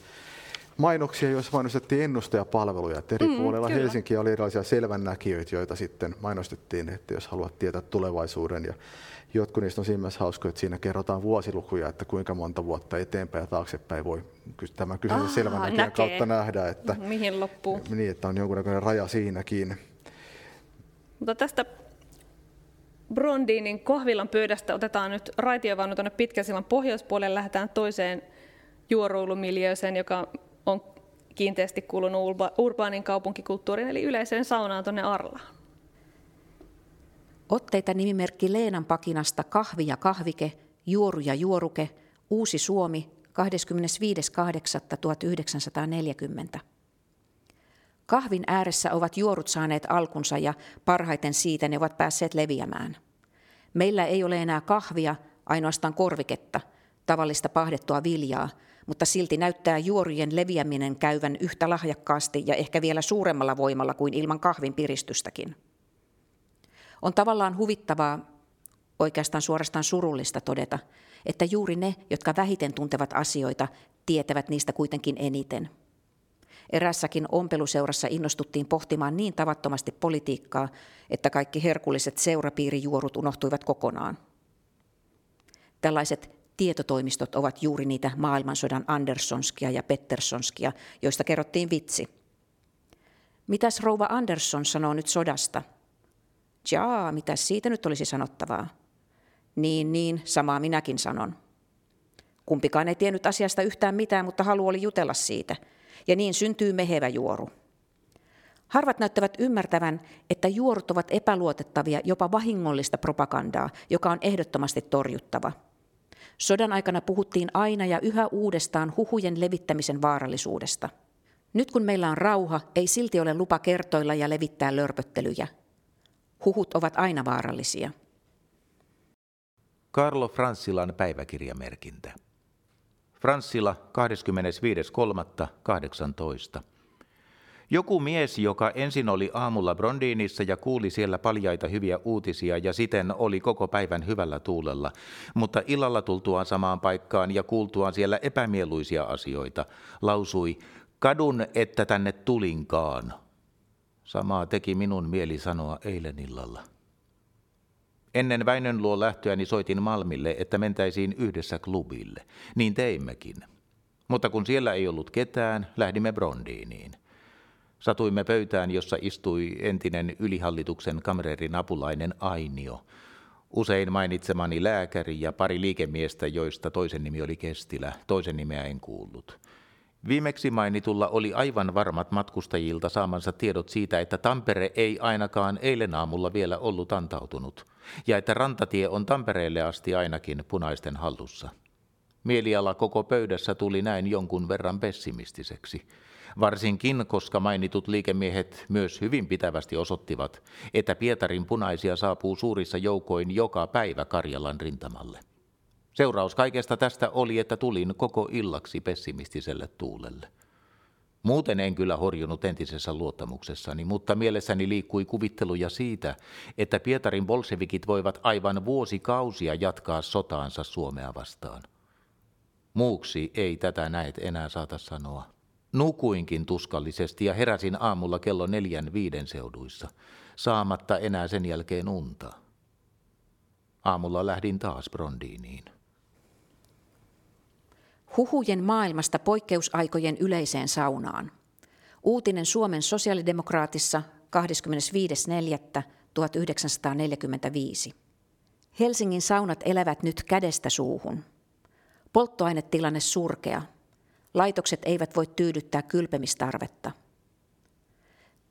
mainoksia, joissa mainostettiin ennustajapalveluja. Et eri puolella kyllä. Helsinkiä oli erilaisia selvännäkijöitä, joita sitten mainostettiin, että jos haluat tietää tulevaisuuden. Ja jotkut niistä on siinä myös hauskoja, että siinä kerrotaan vuosilukuja, että kuinka monta vuotta eteenpäin ja taaksepäin voi tämän kyseisen selvänäkijän kautta nähdä. Että, mihin loppuu. Niin, että on jonkunnäköinen raja siinäkin. Mutta tästä Brondinin kahvilan pöydästä otetaan nyt raitiovaunu tuonne Pitkäsillan pohjoispuolelle, lähdetään toiseen juoruilumiljööseen, joka on kiinteästi kuulunut urbaanin kaupunkikulttuuriin, eli yleiseen saunaan tuonne Arlaan. Otteita nimimerkki Leenan pakinasta Kahvi ja kahvike, Juoru ja juoruke, Uusi Suomi, 25.8.1940. Kahvin ääressä ovat juorut saaneet alkunsa ja parhaiten siitä ne ovat päässeet leviämään. Meillä ei ole enää kahvia, ainoastaan korviketta, tavallista pahdettua viljaa, mutta silti näyttää juorujen leviäminen käyvän yhtä lahjakkaasti ja ehkä vielä suuremmalla voimalla kuin ilman kahvin piristystäkin. On tavallaan huvittavaa, oikeastaan suorastaan surullista todeta, että juuri ne, jotka vähiten tuntevat asioita, tietävät niistä kuitenkin eniten. Erässäkin ompeluseurassa innostuttiin pohtimaan niin tavattomasti politiikkaa, että kaikki herkulliset seurapiirijuorut unohtuivat kokonaan. Tällaiset tietotoimistot ovat juuri niitä maailmansodan Anderssonskia ja Petterssonskia, joista kerrottiin vitsi. Mitäs rouva Andersson sanoo nyt sodasta? Jaa, mitäs siitä nyt olisi sanottavaa? Niin, samaa minäkin sanon. Kumpikaan ei tiennyt asiasta yhtään mitään, mutta halu oli jutella siitä. Ja niin syntyy mehevä juoru. Harvat näyttävät ymmärtävän, että juorut ovat epäluotettavia, jopa vahingollista propagandaa, joka on ehdottomasti torjuttava. Sodan aikana puhuttiin aina ja yhä uudestaan huhujen levittämisen vaarallisuudesta. Nyt kun meillä on rauha, ei silti ole lupa kertoilla ja levittää lörpöttelyjä. Huhut ovat aina vaarallisia. Karlo Franssilan päiväkirjamerkintä. Franssila 25.3.18. Joku mies, joka ensin oli aamulla Brondinissa ja kuuli siellä paljaita hyviä uutisia ja siten oli koko päivän hyvällä tuulella, mutta illalla tultuaan samaan paikkaan ja kuultuaan siellä epämieluisia asioita, lausui, kadun, että tänne tulinkaan. Samaa teki minun mieli sanoa eilen illalla. Ennen Väinön luo lähtöäni soitin Malmille, että mentäisiin yhdessä klubille. Niin teimmekin. Mutta kun siellä ei ollut ketään, lähdimme Brondiniin. Satuimme pöytään, jossa istui entinen ylihallituksen kamreerin apulainen Ainio. Usein mainitsemani lääkäri ja pari liikemiestä, joista toisen nimi oli Kestilä, toisen nimeä en kuullut. Viimeksi mainitulla oli aivan varmat matkustajilta saamansa tiedot siitä, että Tampere ei ainakaan eilen aamulla vielä ollut antautunut, ja että rantatie on Tampereelle asti ainakin punaisten hallussa. Mieliala koko pöydässä tuli näin jonkun verran pessimistiseksi, varsinkin koska mainitut liikemiehet myös hyvin pitävästi osoittivat, että Pietarin punaisia saapuu suurissa joukoin joka päivä Karjalan rintamalle. Seuraus kaikesta tästä oli, että tulin koko illaksi pessimistiselle tuulelle. Muuten en kyllä horjunut entisessä luottamuksessani, mutta mielessäni liikkui kuvitteluja siitä, että Pietarin bolshevikit voivat aivan vuosikausia jatkaa sotaansa Suomea vastaan. Muuksi ei tätä näet enää saata sanoa. Nukuinkin tuskallisesti ja heräsin aamulla kello 4:05 seuduissa, saamatta enää sen jälkeen unta. Aamulla lähdin taas Brondiniin. Huhujen maailmasta poikkeusaikojen yleiseen saunaan. Uutinen Suomen sosiaalidemokraatissa 25.4.1945. Helsingin saunat elävät nyt kädestä suuhun. Polttoainetilanne surkea. Laitokset eivät voi tyydyttää kylpemistarvetta.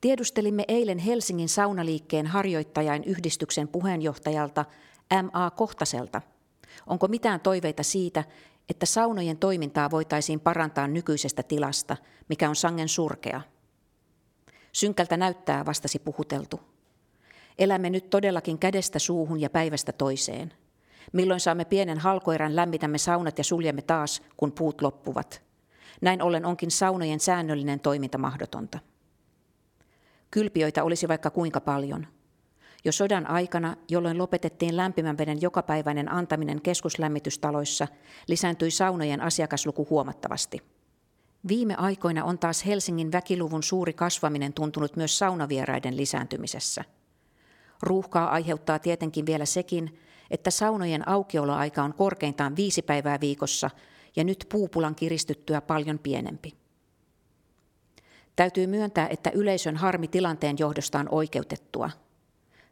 Tiedustelimme eilen Helsingin saunaliikkeen harjoittajain yhdistyksen puheenjohtajalta M.A. Kohtaselta. Onko mitään toiveita siitä, että saunojen toimintaa voitaisiin parantaa nykyisestä tilasta, mikä on sangen surkea? Synkältä näyttää, vastasi puhuteltu. Elämme nyt todellakin kädestä suuhun ja päivästä toiseen. Milloin saamme pienen halkoerän, lämmitämme saunat ja suljemme taas, kun puut loppuvat. Näin ollen onkin saunojen säännöllinen toiminta mahdotonta. Kylpijöitä olisi vaikka kuinka paljon. Jo sodan aikana, jolloin lopetettiin lämpimän veden jokapäiväinen antaminen keskuslämmitystaloissa, lisääntyi saunojen asiakasluku huomattavasti. Viime aikoina on taas Helsingin väkiluvun suuri kasvaminen tuntunut myös saunavieraiden lisääntymisessä. Ruuhkaa aiheuttaa tietenkin vielä sekin, että saunojen aukioloaika on korkeintaan 5 päivää viikossa ja nyt puupulan kiristyttyä paljon pienempi. Täytyy myöntää, että yleisön harmi tilanteen johdosta on oikeutettua.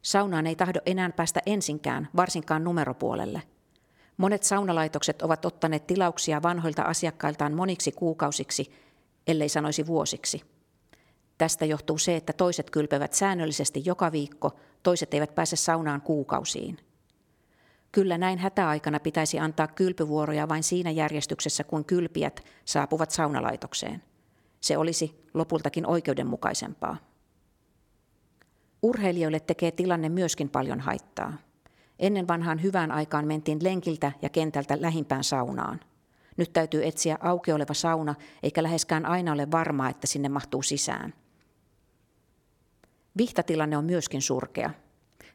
Saunaan ei tahdo enää päästä ensinkään, varsinkaan numeropuolelle. Monet saunalaitokset ovat ottaneet tilauksia vanhoilta asiakkailtaan moniksi kuukausiksi, ellei sanoisi vuosiksi. Tästä johtuu se, että toiset kylpevät säännöllisesti joka viikko, toiset eivät pääse saunaan kuukausiin. Kyllä näin hätäaikana pitäisi antaa kylpyvuoroja vain siinä järjestyksessä, kun kylpijät saapuvat saunalaitokseen. Se olisi lopultakin oikeudenmukaisempaa. Urheilijoille tekee tilanne myöskin paljon haittaa. Ennen vanhaan hyvään aikaan mentiin lenkiltä ja kentältä lähimpään saunaan. Nyt täytyy etsiä auki oleva sauna, eikä läheskään aina ole varmaa, että sinne mahtuu sisään. Vihtatilanne on myöskin surkea.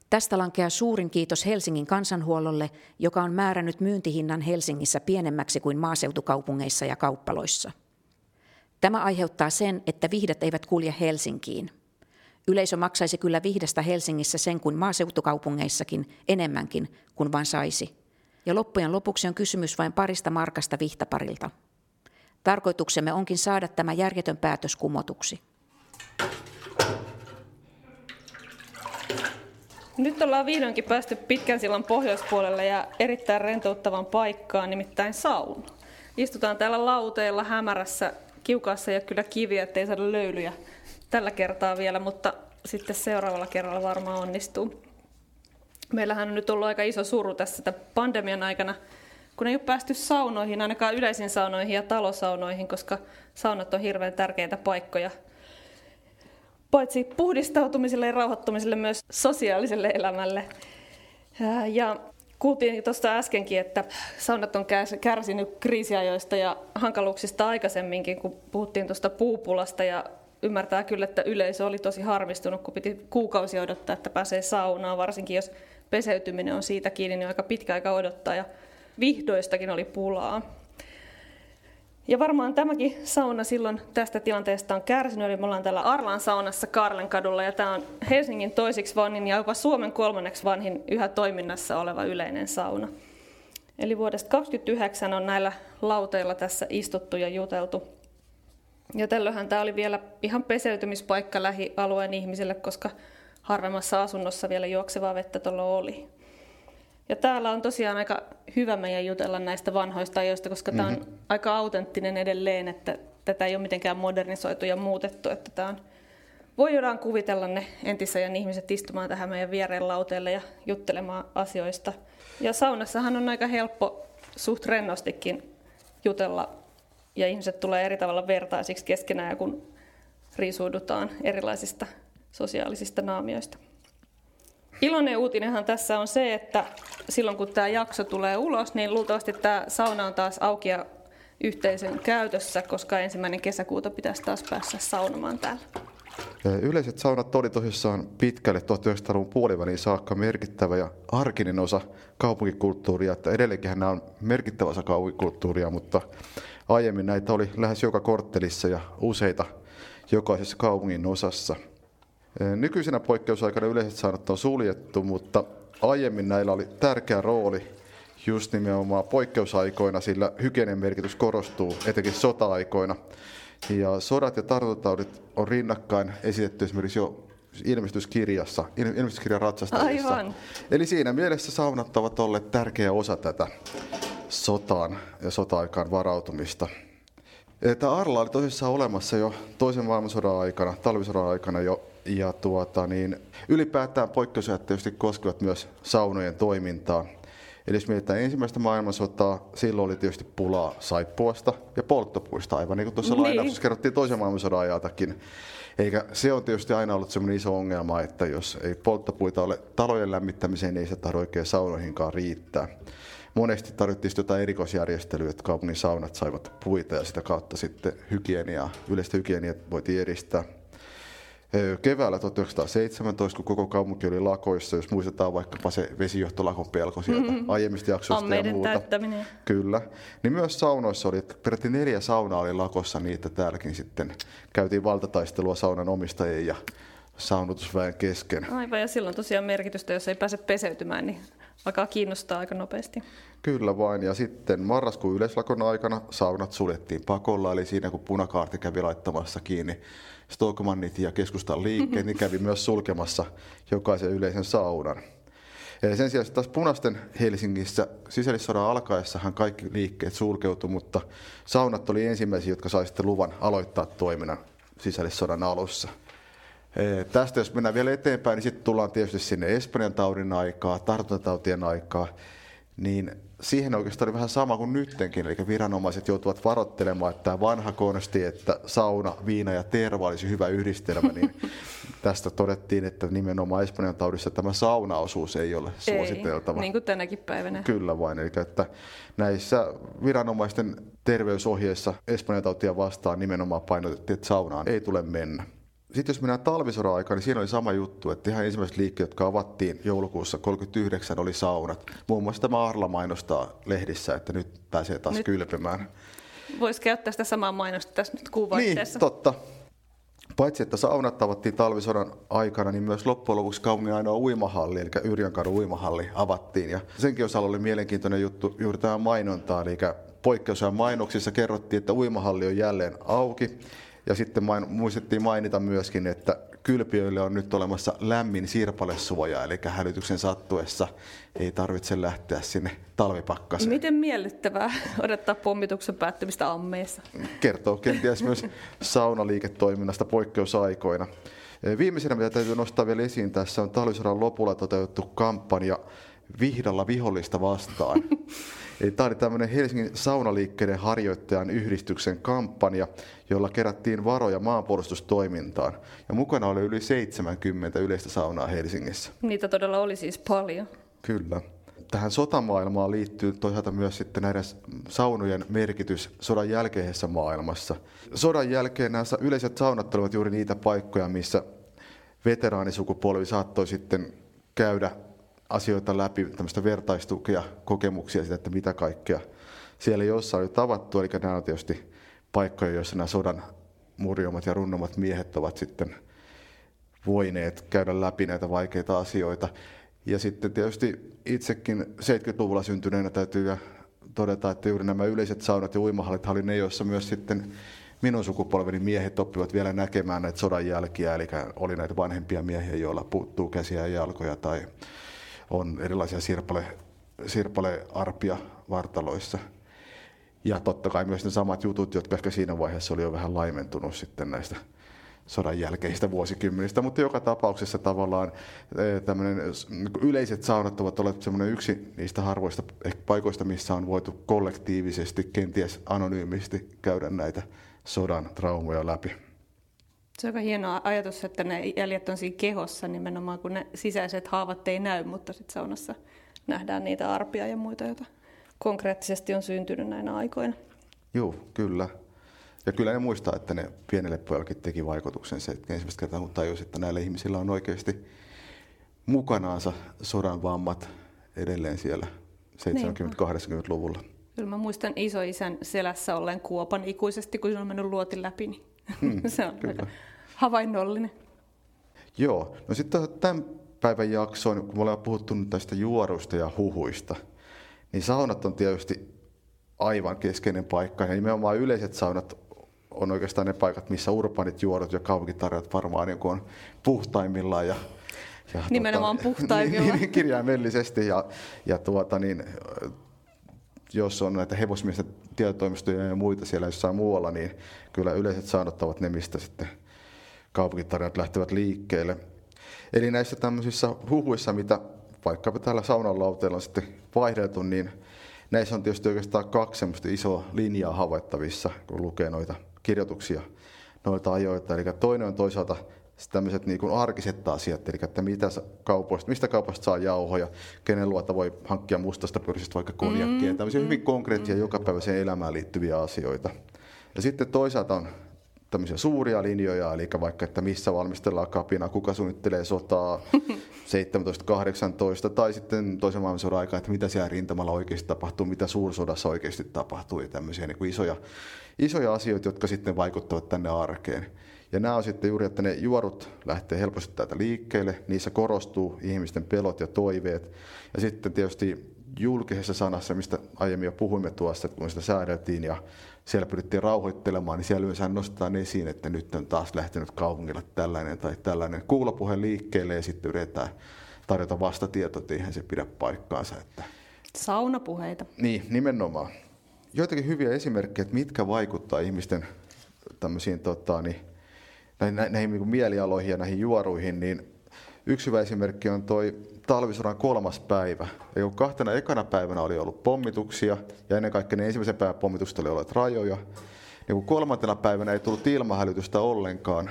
Tästä lankeaa suurin kiitos Helsingin kansanhuollolle, joka on määrännyt myyntihinnan Helsingissä pienemmäksi kuin maaseutukaupungeissa ja kauppaloissa. Tämä aiheuttaa sen, että vihdat eivät kulje Helsinkiin. Yleisö maksaisi kyllä vihdasta Helsingissä sen kuin maaseutukaupungeissakin enemmänkin kuin vain saisi. Ja loppujen lopuksi on kysymys vain parista markasta vihtaparilta. Tarkoituksemme onkin saada tämä järjetön päätös kumotuksi. Nyt ollaan vihdoinkin päästy pitkän sillan pohjoispuolelle ja erittäin rentouttavan paikkaan, nimittäin sauna. Istutaan täällä lauteilla hämärässä, kiukaassa ei ole kyllä kiviä, ettei saada löylyjä tällä kertaa vielä, mutta sitten seuraavalla kerralla varmaan onnistuu. Meillähän on nyt ollut aika iso suru tässä pandemian aikana, kun ei ole päästy saunoihin, ainakaan yleisiin saunoihin ja talosaunoihin, koska saunat on hirveän tärkeitä paikkoja. Paitsi puhdistautumiselle ja rauhoittumiselle, myös sosiaaliselle elämälle. Ja kuultiin tuosta äskenkin, että saunat on kärsinyt kriisiajoista ja hankaluuksista aikaisemminkin, kun puhuttiin tuosta puupulasta. Ja ymmärtää kyllä, että yleisö oli tosi harmistunut, kun piti kuukausia odottaa, että pääsee saunaan. Varsinkin jos peseytyminen on siitä kiinni, niin aika pitkä aika odottaa. Ja vihdoistakin oli pulaa. Ja varmaan tämäkin sauna silloin tästä tilanteesta on kärsinyt, eli me ollaan täällä Arlan saunassa Karlenkadulla, ja tämä on Helsingin toiseksi vanhin ja jopa Suomen 3. vanhin yhä toiminnassa oleva yleinen sauna. Eli vuodesta 1929 on näillä lauteilla tässä istuttu ja juteltu. Ja tällöinhän tämä oli vielä ihan peseytymispaikka lähialueen ihmisille, koska harvemmassa asunnossa vielä juoksevaa vettä tuolla oli. Ja täällä on tosiaan aika hyvä meidän jutella näistä vanhoista ajoista, koska tämä on aika autenttinen edelleen, että tätä ei ole mitenkään modernisoitu ja muutettu. Että tämä on, voidaan kuvitella ne entisajan ihmiset istumaan tähän meidän viereen lauteelle ja juttelemaan asioista. Ja saunassahan on aika helppo suht rennostikin jutella ja ihmiset tulee eri tavalla vertaisiksi keskenään, kun riisuudutaan erilaisista sosiaalisista naamioista. Iloinen uutinenhan tässä on se, että silloin kun tämä jakso tulee ulos, niin luultavasti tämä sauna on taas auki ja yhteisön käytössä, koska 1. kesäkuuta pitäisi taas päästä saunomaan täällä. Yleiset saunat oli tosissaan pitkälle 1900-luvun puoliväliin saakka merkittävä ja arkinen osa kaupunkikulttuuria. Että edelleenkin nämä on merkittävä osa kaupunkikulttuuria, mutta aiemmin näitä oli lähes joka korttelissa ja useita jokaisessa kaupungin osassa. Nykyisenä poikkeusaikana yleiset saunat on suljettu, mutta aiemmin näillä oli tärkeä rooli just nimenomaan poikkeusaikoina, sillä hygienian merkitys korostuu etenkin sota-aikoina. Ja sodat ja tartuntataudit on rinnakkain esitetty esimerkiksi jo ilmestyskirjan ratsastajissa. Aivan. Eli siinä mielessä saunat ovat olleet tärkeä osa tätä sotaan ja sota-aikaan varautumista. Tämä Arla oli tosissaan olemassa jo toisen maailmansodan aikana, talvisodan aikana jo, ja ylipäätään poikkeusajat tietysti koskevat myös saunojen toimintaa. Eli jos mietitään ensimmäistä maailmansotaa, silloin oli tietysti pulaa saippuasta ja polttopuista, aivan niin kuin tuossa lainauksessa kerrottiin toisen maailmansodan ajaltakin. Eikä se on tietysti aina ollut sellainen iso ongelma, että jos ei polttopuita ole talojen lämmittämiseen, niin ei se tahdo oikein saunoihinkaan riittää. Monesti tarvittiin jotain erikoisjärjestelyä, että kaupungin saunat saivat puita ja sitä kautta sitten yleistä hygieniaa voitiin edistää. Keväällä 1917, kun koko kaupunki oli lakoissa, jos muistetaan vaikkapa se vesijohtolakon pelko sieltä aiemmista jaksoista ja muuta. Täyttäminen. Kyllä. Niin myös saunoissa oli, että peräti 4 saunaa oli lakossa, niin että täälläkin sitten käytiin valtataistelua saunan omistajien ja saunotusväen kesken. Aivan, ja silloin tosiaan merkitystä, jos ei pääse peseytymään, niin alkaa kiinnostaa aika nopeasti. Kyllä vain, ja sitten marraskuun yleislakon aikana saunat suljettiin pakolla, eli siinä kun punakaarti kävi laittamassa kiinni Stockmannit ja keskustan liikkeet, niin kävi myös sulkemassa jokaisen yleisen saunan. Ja sen sijaan taas punaisten Helsingissä sisällissodan alkaessahan kaikki liikkeet sulkeutui, mutta saunat oli ensimmäisiä, jotka sai sitten luvan aloittaa toiminnan sisällissodan alussa. Tästä jos mennään vielä eteenpäin, niin sitten tullaan tietysti sinne Espanjan taudin aikaa, tartuntatautien aikaa, niin siihen oikeastaan oli vähän sama kuin nyttenkin, eli viranomaiset joutuvat varoittelemaan, että tämä vanha konsti, että sauna, viina ja terva olisi hyvä yhdistelmä, niin tästä todettiin, että nimenomaan Espanjan taudissa tämä saunaosuus ei ole suositeltava. Ei, niin kuin tänäkin päivänä. Kyllä vain, eli että näissä viranomaisten terveysohjeissa Espanjan tautia vastaan nimenomaan painotettiin, että saunaan ei tule mennä. Sitten jos mennään talvisodan aikaan, niin siinä oli sama juttu, että ihan ensimmäiset liikkeet, jotka avattiin joulukuussa 1939, oli saunat. Muun muassa tämä Arla mainostaa lehdissä, että nyt pääsee taas nyt kylpemään. Voisi käyttää sitä samaa mainosta tässä nyt kuuvaitteessa. Niin, totta. Paitsi että saunat avattiin talvisodan aikana, niin myös loppujen lopuksi kaupungin ainoa uimahalli, eli Yrjönkadun uimahalli avattiin. Ja senkin osalla oli mielenkiintoinen juttu juuri tähän mainontaan, eli poikkeusajan mainoksissa kerrottiin, että uimahalli on jälleen auki. Ja sitten muistettiin mainita myöskin, että kylpijöille on nyt olemassa lämmin sirpalesuoja, eli hälytyksen sattuessa ei tarvitse lähteä sinne talvipakkaseen. Miten miellyttävää odottaa pommituksen päättymistä ammeessa. Kertoo kenties myös saunaliiketoiminnasta poikkeusaikoina. Viimeisenä, mitä täytyy nostaa vielä esiin, tässä on talvisodan lopulla toteutettu kampanja Vihdalla vihollista vastaan. Eli tämä oli tämmöinen Helsingin saunaliikkeiden harjoittajan yhdistyksen kampanja, jolla kerättiin varoja maanpuolustustoimintaan. Ja mukana oli yli 70 yleistä saunaa Helsingissä. Niitä todella oli siis paljon. Kyllä. Tähän sotamaailmaan liittyy toisaalta myös sitten näiden saunojen merkitys sodan jälkeisessä maailmassa. Sodan jälkeen nämä yleiset saunat olivat juuri niitä paikkoja, missä veteraanisukupolvi saattoi sitten käydä asioita läpi, tämmöistä vertaistukea, kokemuksia siitä, että mitä kaikkea siellä jossain on tavattu. Eli nämä on tietysti paikkoja, joissa nämä sodan murjomat ja runnomat miehet ovat sitten voineet käydä läpi näitä vaikeita asioita. Ja sitten tietysti itsekin 70-luvulla syntyneenä täytyy todeta, että juuri nämä yleiset saunat ja uimahallit oli ne, joissa myös sitten minun sukupolveni miehet oppivat vielä näkemään näitä sodan jälkiä. Eli oli näitä vanhempia miehiä, joilla puuttuu käsiä ja jalkoja tai on erilaisia sirpalearpia vartaloissa. Ja totta kai myös ne samat jutut, jotka ehkä siinä vaiheessa oli jo vähän laimentunut sitten näistä sodan jälkeistä vuosikymmenistä. Mutta joka tapauksessa tavallaan yleiset saunat ovat olleet semmoinen yksi niistä harvoista paikoista, missä on voitu kollektiivisesti, kenties anonyymisti käydä näitä sodan traumoja läpi. Se on aika hieno ajatus, että ne jäljet on siinä kehossa nimenomaan, kun ne sisäiset haavat ei näy, mutta sitten saunassa nähdään niitä arpia ja muita, joita konkreettisesti on syntynyt näinä aikoina. Joo, kyllä. Ja kyllä ne muistaa, että ne pienelle pojallekin teki vaikutuksen se, että ensimmäistä kertaa kun tajusi, että näillä ihmisillä on oikeasti mukanaansa sodan vammat edelleen siellä 70-80-luvulla. Kyllä mä muistan isoisän selässä olleen kuopan ikuisesti, kun se on mennyt luotin läpi, niin se on kyllä Havainnollinen. Joo, no sitten tämän päivän jaksoon, kun me ollaan puhuttu nyt tästä juoruista ja huhuista, niin saunat on tietysti aivan keskeinen paikka, ja nimenomaan yleiset saunat on oikeastaan ne paikat, missä urbaanit juodot ja kaupunkitarjat varmaan niin on puhtaimmillaan ja nimenomaan puhtaimmillaan kirjaimellisesti ja jos on näitä hevosmiesten tietotoimistoja ja muita siellä jossain muualla, niin kyllä yleiset saannot ovat ne, mistä sitten kaupunkitarjat lähtevät liikkeelle. Eli näissä tämmöisissä huhuissa, mitä vaikkapa täällä saunanlauteilla on sitten vaihdeltu, niin näissä on tietysti oikeastaan kaksi semmoista isoa linjaa havaittavissa, kun lukee noita kirjoituksia, noita ajoita. Eli toinen on toisaalta tämmöiset niin kuin arkiset asiat, eli että mistä kaupasta saa jauhoja, kenen luota voi hankkia mustasta pörssistä vaikka konjakkia, tämmöisiä hyvin konkreettisia jokapäiväiseen elämään liittyviä asioita. Ja sitten toisaalta on tämmöisiä suuria linjoja, eli vaikka, että missä valmistellaan kapinaa, kuka suunnittelee sotaa 1718, tai sitten toisen maailmansodan aikaa, että mitä siellä rintamalla oikeasti tapahtuu, mitä suursodassa oikeasti tapahtuu, ja tämmöisiä niin kuin isoja asioita, jotka sitten vaikuttavat tänne arkeen. Ja nämä on sitten juuri, että ne juorut lähtee helposti täältä liikkeelle, niissä korostuu ihmisten pelot ja toiveet, ja sitten tietysti julkisessa sanassa, mistä aiemmin jo puhuimme tuossa, kun sitä säädeltiin ja siellä pyrittiin rauhoittelemaan, niin siellä yleensä nostetaan esiin, että nyt on taas lähtenyt kaupungilla tällainen tai tällainen kuulopuhe liikkeelle ja sitten yritetään tarjota vastatietoa, että eihän se pidä paikkaansa. Että saunapuheita. Niin, nimenomaan. Joitakin hyviä esimerkkejä, että mitkä vaikuttaa ihmisten tämmöisiin, näihin mielialoihin ja näihin juoruihin, niin yksi hyvä esimerkki on toi talvisodan 3. päivä. Ja kahtena ekana päivänä oli ollut pommituksia ja ennen kaikkea ne ensimmäisen päivän pommitukset oli olleet rajoja. Ja kun 3. päivänä ei tullut ilmahälytystä ollenkaan,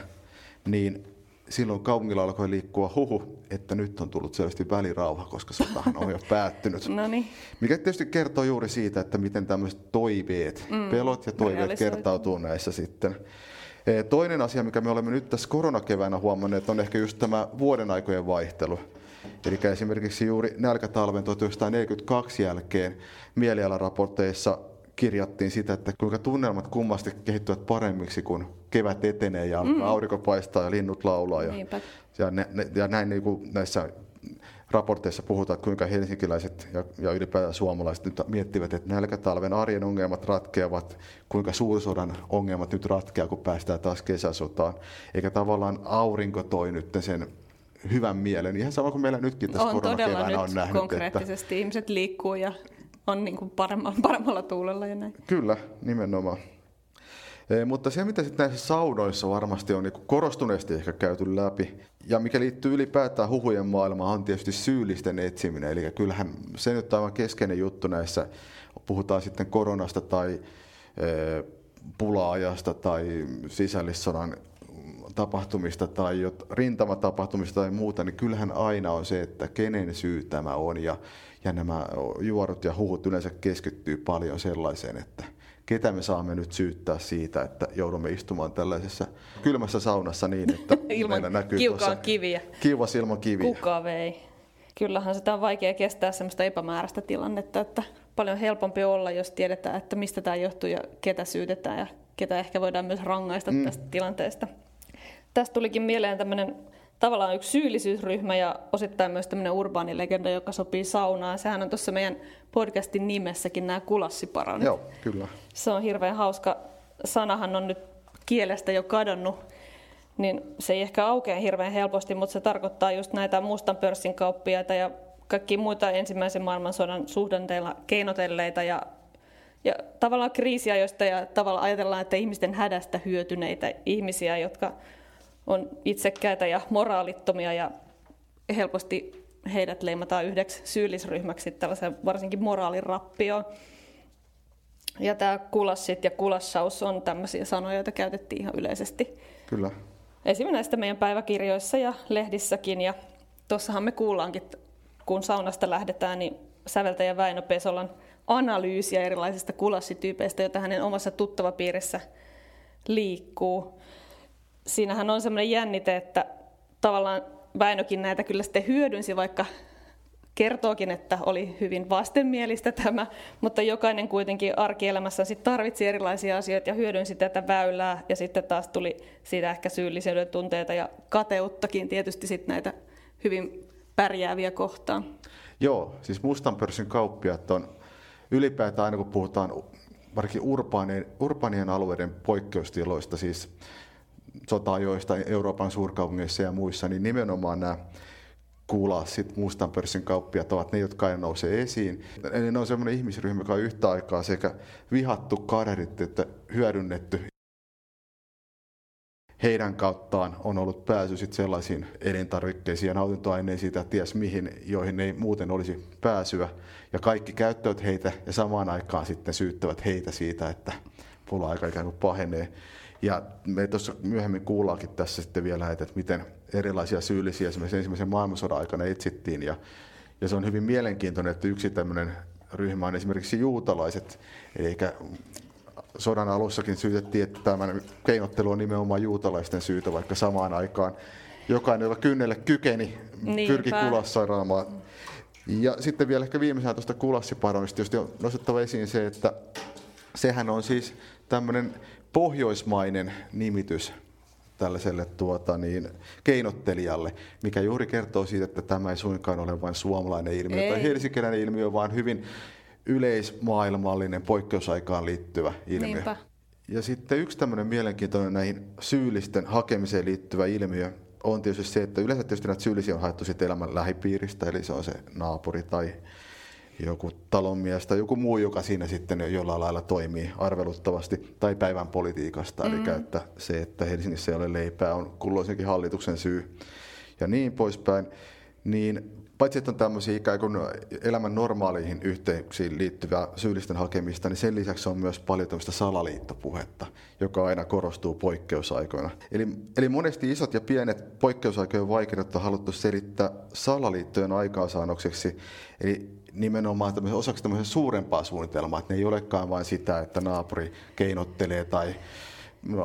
niin silloin kaupungilla alkoi liikkua huhu, että nyt on tullut selvästi välirauha, koska sotahan on jo päättynyt. Noniin. Mikä tietysti kertoo juuri siitä, että miten tämmöiset toiveet, pelot ja toiveet kertautuu näissä sitten. Toinen asia, mikä me olemme nyt tässä koronakeväänä huomanneet, on ehkä just tämä vuodenaikojen vaihtelu. Eli esimerkiksi juuri nälkätalven 1942 jälkeen mielialaraporteissa kirjattiin sitä, että kuinka tunnelmat kummasti kehittyvät paremmiksi, kun kevät etenee ja alkaa aurinko paistaa ja linnut laulaa. Ja näin niin kuin näissä raporteissa puhutaan, että kuinka helsinkiläiset ja ylipäätään suomalaiset nyt miettivät, että nälkätalven arjen ongelmat ratkeavat, kuinka suursodan ongelmat nyt ratkeaa, kun päästään taas kesäsotaan. Eikä tavallaan aurinko toi nyt sen hyvän mielen. Ihan sama kuin meillä nytkin tässä koronakeväänä on nähnyt. Konkreettisesti että ihmiset liikkuu ja on niin kuin paremmalla tuulella ja näin. Kyllä, nimenomaan. Mutta se, mitä sitten näissä saunoissa varmasti on niin korostuneesti ehkä käyty läpi, ja mikä liittyy ylipäätään huhujen maailmaan, on tietysti syyllisten etsiminen. Eli kyllähän se nyt on aivan keskeinen juttu näissä, puhutaan sitten koronasta tai pula-ajasta tai sisällissodan tapahtumista tai rintamatapahtumista tai muuta, niin kyllähän aina on se, että kenen syy tämä on. Ja nämä juorut ja huhut yleensä keskittyy paljon sellaiseen, että ketä me saamme nyt syyttää siitä, että joudumme istumaan tällaisessa kylmässä saunassa niin, että meillä näkyy tuossa kiviä. Kiivas ilman kiviä. Kuka vei? Kyllähän sitä on vaikea kestää semmoista epämääräistä tilannetta, että paljon helpompi olla, jos tiedetään, että mistä tämä johtuu ja ketä syytetään ja ketä ehkä voidaan myös rangaista tästä tilanteesta. Tästä tulikin mieleen tämmöinen tavallaan yksi syyllisyysryhmä ja osittain myös tämmöinen urbaanilegenda, joka sopii saunaan. Sehän on tuossa meidän podcastin nimessäkin nämä kulassiparanit. Joo, kyllä. Se on hirveän hauska. Sanahan on nyt kielestä jo kadonnut, niin se ei ehkä aukea hirveän helposti, mutta se tarkoittaa just näitä mustan pörssin kauppiaita ja kaikki muita ensimmäisen maailmansodan suhdanteilla keinotelleita ja tavallaan kriisiajoista ja tavallaan ajatellaan, että ihmisten hädästä hyötyneitä ihmisiä, jotka on itsekkäitä ja moraalittomia ja helposti heidät leimataan yhdeksi syyllisryhmäksi tällaiseen varsinkin moraalirappioon. Ja tämä kulassit ja kulassaus on tämmöisiä sanoja, joita käytettiin ihan yleisesti. Kyllä. Esimerkiksi näistä meidän päiväkirjoissa ja lehdissäkin. Ja tuossahan me kuullaankin, kun saunasta lähdetään, niin säveltäjä Väinö Pesolan analyysiä erilaisista kulassityypeistä, joita hänen omassa tuttavapiirissä liikkuu. Siinähän on semmoinen jännite, että tavallaan Väinökin näitä kyllä sitten hyödynsi, vaikka kertookin, että oli hyvin vastenmielistä tämä, mutta jokainen kuitenkin arkielämässä sitten tarvitsi erilaisia asioita ja hyödynsi tätä väylää ja sitten taas tuli siitä ehkä syyllisyyden tunteita ja kateuttakin tietysti sitten näitä hyvin pärjääviä kohtaan. Joo, siis mustan pörssin kauppiaat on ylipäätään aina kun puhutaan varsinkin urbaanien alueiden poikkeustiloista, siis sota-ajoista Euroopan suurkaupungeissa ja muissa, niin nimenomaan nämä kuulasit mustan pörssin kauppiaat ovat ne, jotka aina nousee esiin. Ne on sellainen ihmisryhmä, joka on yhtä aikaa sekä vihattu, kadehdittu että hyödynnetty. Heidän kauttaan on ollut pääsy sit sellaisiin elintarvikkeisiin ja nautintoaineisiin tai ties mihin, joihin ei muuten olisi pääsyä. Ja kaikki käyttävät heitä ja samaan aikaan sitten syyttävät heitä siitä, että pula-aika ikään kuin pahenee. Ja me tuossa myöhemmin kuullaankin tässä sitten vielä, että miten erilaisia syyllisiä esimerkiksi ensimmäisen maailmansodan aikana etsittiin. Ja se on hyvin mielenkiintoinen, että yksi tämmöinen ryhmä on esimerkiksi juutalaiset, eikä sodan alussakin syytettiin, että tämän keinottelu on nimenomaan juutalaisten syytä, vaikka samaan aikaan jokainen, joka kynnelle kykeni, pyrki kulassairaamaan. Ja sitten vielä ehkä viimeisenä tuosta kulassiparonista tietysti on nostettava esiin se, että sehän on siis tämmöinen pohjoismainen nimitys tällaiselle keinottelijalle, mikä juuri kertoo siitä, että tämä ei suinkaan ole vain suomalainen ilmiö tai helsinkiläinen ilmiö, vaan hyvin yleismaailmallinen, poikkeusaikaan liittyvä ilmiö. Niinpä. Ja sitten yksi tämmöinen mielenkiintoinen näihin syyllisten hakemiseen liittyvä ilmiö on tietysti se, että yleensä tietysti näitä syyllisiä on haettu sitten elämän lähipiiristä, eli se on se naapuri tai joku talonmies tai joku muu, joka siinä sitten jollain lailla toimii arveluttavasti, tai päivän politiikasta, eli että se, että Helsingissä ei ole leipää, on kulloisenkin hallituksen syy ja niin poispäin. Niin paitsi että on tämmöisiä ikään kuin elämän normaaliin yhteyksiin liittyvää syyllisten hakemista, niin sen lisäksi on myös paljon tämmöistä salaliittopuhetta, joka aina korostuu poikkeusaikoina. Eli monesti isot ja pienet poikkeusaikojen vaikeudet on haluttu selittää salaliittojen aikaansaannokseksi, eli nimenomaan osaksi tämmöisen suurempaa suunnitelmaa, että ne ei olekaan vain sitä, että naapuri keinottelee tai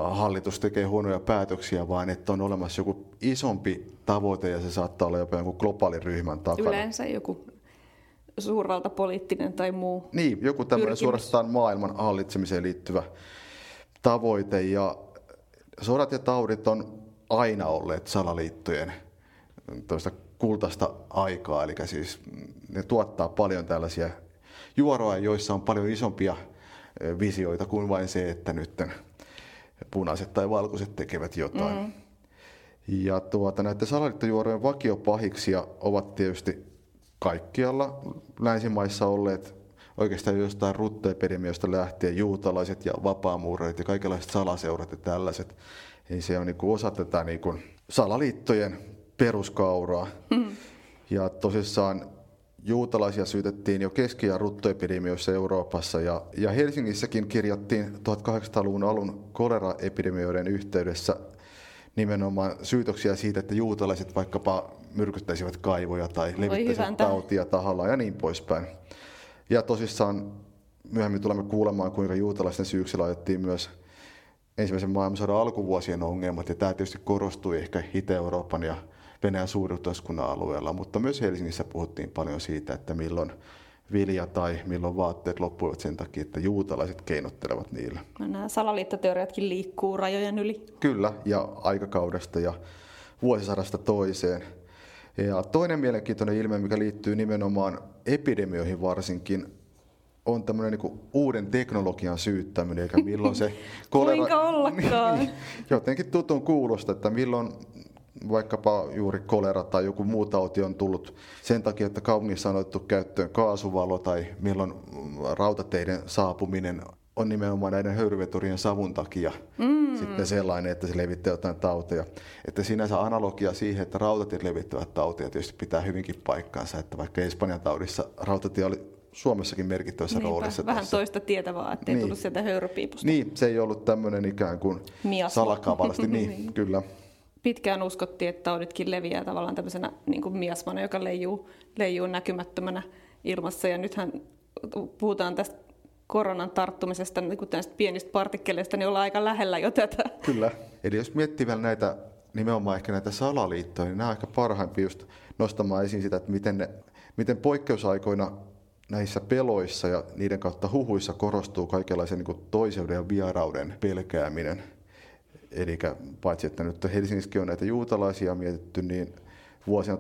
hallitus tekee huonoja päätöksiä, vaan että on olemassa joku isompi tavoite ja se saattaa olla jopa joku globaalin ryhmän takana. Yleensä joku suurvaltapoliittinen tai muu. Niin, joku tämmöinen suorastaan maailman hallitsemiseen liittyvä tavoite. Ja sodat ja taudit on aina olleet salaliittojen kultaista aikaa, eli siis ne tuottaa paljon tällaisia juoroja, joissa on paljon isompia visioita kuin vain se, että nytten punaiset tai valkoiset tekevät jotain. Ja näiden salaliittojuorojen vakiopahiksia ovat tietysti kaikkialla länsimaissa olleet oikeastaan jostain ruttoepidemiasta lähtien juutalaiset ja vapaamuurit ja kaikenlaiset salaseurat ja tällaiset. Eli se on osa tätä salaliittojen peruskauraa. Ja tosissaan juutalaisia syytettiin jo keski- ja ruttoepidemioissa Euroopassa ja Helsingissäkin kirjattiin 1800-luvun alun koleraepidemioiden yhteydessä nimenomaan syytöksiä siitä, että juutalaiset vaikkapa myrkyttäisivät kaivoja tai levittäisivät tautia tahallaan ja niin poispäin. Ja tosissaan myöhemmin tulemme kuulemaan, kuinka juutalaisten syyksi laitettiin myös ensimmäisen maailmansodan alkuvuosien ongelmat, ja tämä tietysti korostui ehkä Itä-Euroopan ja Venäjän suuryhteiskunnan alueella, mutta myös Helsingissä puhuttiin paljon siitä, että milloin vilja tai milloin vaatteet loppuivat sen takia, että juutalaiset keinottelevat niillä. No, nämä salaliittoteoriatkin liikkuu rajojen yli. Kyllä, ja aikakaudesta ja vuosisadasta toiseen. Ja toinen mielenkiintoinen ilmiö, mikä liittyy nimenomaan epidemioihin varsinkin, on tämmöinen uuden teknologian syyttäminen, eikä milloin se kolera... Kuinka ollakaan? Jotenkin tutun kuulosta, että milloin vaikkapa juuri kolera tai joku muu tauti on tullut sen takia, että kaupungissa on otettu käyttöön kaasuvalo tai milloin rautateiden saapuminen on nimenomaan näiden höyryveturien savun takia sitten sellainen, että se levittää jotain tauteja. Että sinänsä analogia siihen, että rautatiet levittävät tauteja tietysti pitää hyvinkin paikkaansa, että vaikka Espanjan taudissa rautatie oli Suomessakin merkittävässä roolissa. Vähän tässä toista tietä vaan, ettei tullut sieltä höyrypiipusta. Niin, se ei ollut tämmöinen ikään kuin salakavalasti. Niin, kyllä. Pitkään uskottiin, että tauditkin leviää tavallaan tämmöisenä miasmana, joka leijuu näkymättömänä ilmassa. Ja nythän puhutaan tästä koronan tarttumisesta, niin kuin tästä pienistä partikkeleista, niin ollaan aika lähellä jo tätä. Kyllä. Eli jos miettii vielä näitä, nimenomaan ehkä näitä salaliittoja, niin nämä on ehkä parhaimpia just nostamaan esiin sitä, että miten poikkeusaikoina näissä peloissa ja niiden kautta huhuissa korostuu kaikenlaisen toiseuden ja vierauden pelkääminen. Eli paitsi, että nyt Helsingissäkin on näitä juutalaisia mietitty, niin vuosina 1916-1917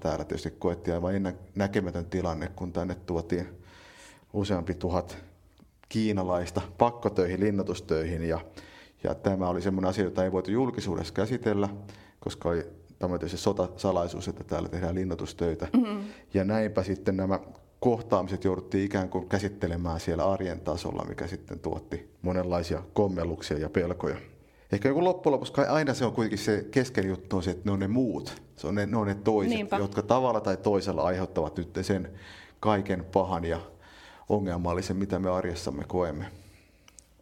täällä tietysti koettiin aivan ennennäkemätön tilanne, kun tänne tuotiin useampi tuhat kiinalaista pakkotöihin, linnoitustöihin. Ja tämä oli semmoinen asia, jota ei voitu julkisuudessa käsitellä, koska oli se sotasalaisuus, että täällä tehdään linnoitustöitä. Mm-hmm. Ja näinpä sitten nämä kohtaamiset jouduttiin ikään kuin käsittelemään siellä arjen tasolla, mikä sitten tuotti monenlaisia kommelluksia ja pelkoja. Ehkä joku loppujen lopuksi aina se on kuitenkin se keskeinen juttu on se, että ne on ne muut, ne on ne toiset, niinpä, jotka tavalla tai toisella aiheuttavat nyt sen kaiken pahan ja ongelmallisen, mitä me arjessamme koemme.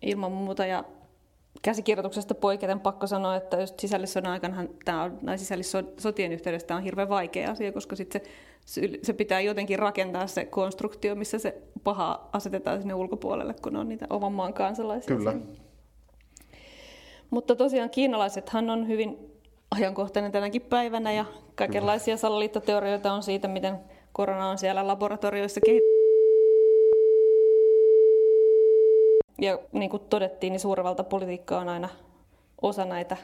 Ilman muuta, ja käsikirjoituksesta poiketen pakko sanoa, että just sisällissodan aikanahan sisällissotien yhteydessä tämä on hirveän vaikea asia, koska sitten se pitää jotenkin rakentaa se konstruktio, missä se paha asetetaan sinne ulkopuolelle, kun on niitä oman maan kansalaisia. Kyllä. Mutta tosiaan kiinalaisethan on hyvin ajankohtainen tänäkin päivänä ja kaikenlaisia salaliittoteorioita on siitä, miten korona on siellä laboratorioissa kehitetty. Ja niin kuin todettiin, niin suurvaltapolitiikka on aina osa näitä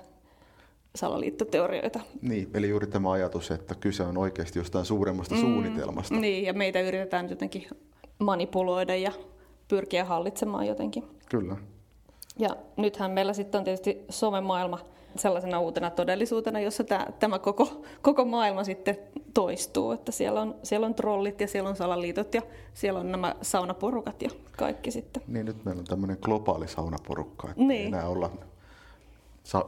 salaliittoteorioita. Niin, eli juuri tämä ajatus, että kyse on oikeasti jostain suuremmasta suunnitelmasta. Niin, ja meitä yritetään jotenkin manipuloida ja pyrkiä hallitsemaan jotenkin. Kyllä. Ja nythän meillä sitten on tietysti somemaailma sellaisena uutena todellisuutena, jossa tämä koko maailma sitten toistuu. Että siellä on trollit ja siellä on salaliitot ja siellä on nämä saunaporukat ja kaikki sitten. Niin, nyt meillä on tämmöinen globaali saunaporukka, että niin, ei enää olla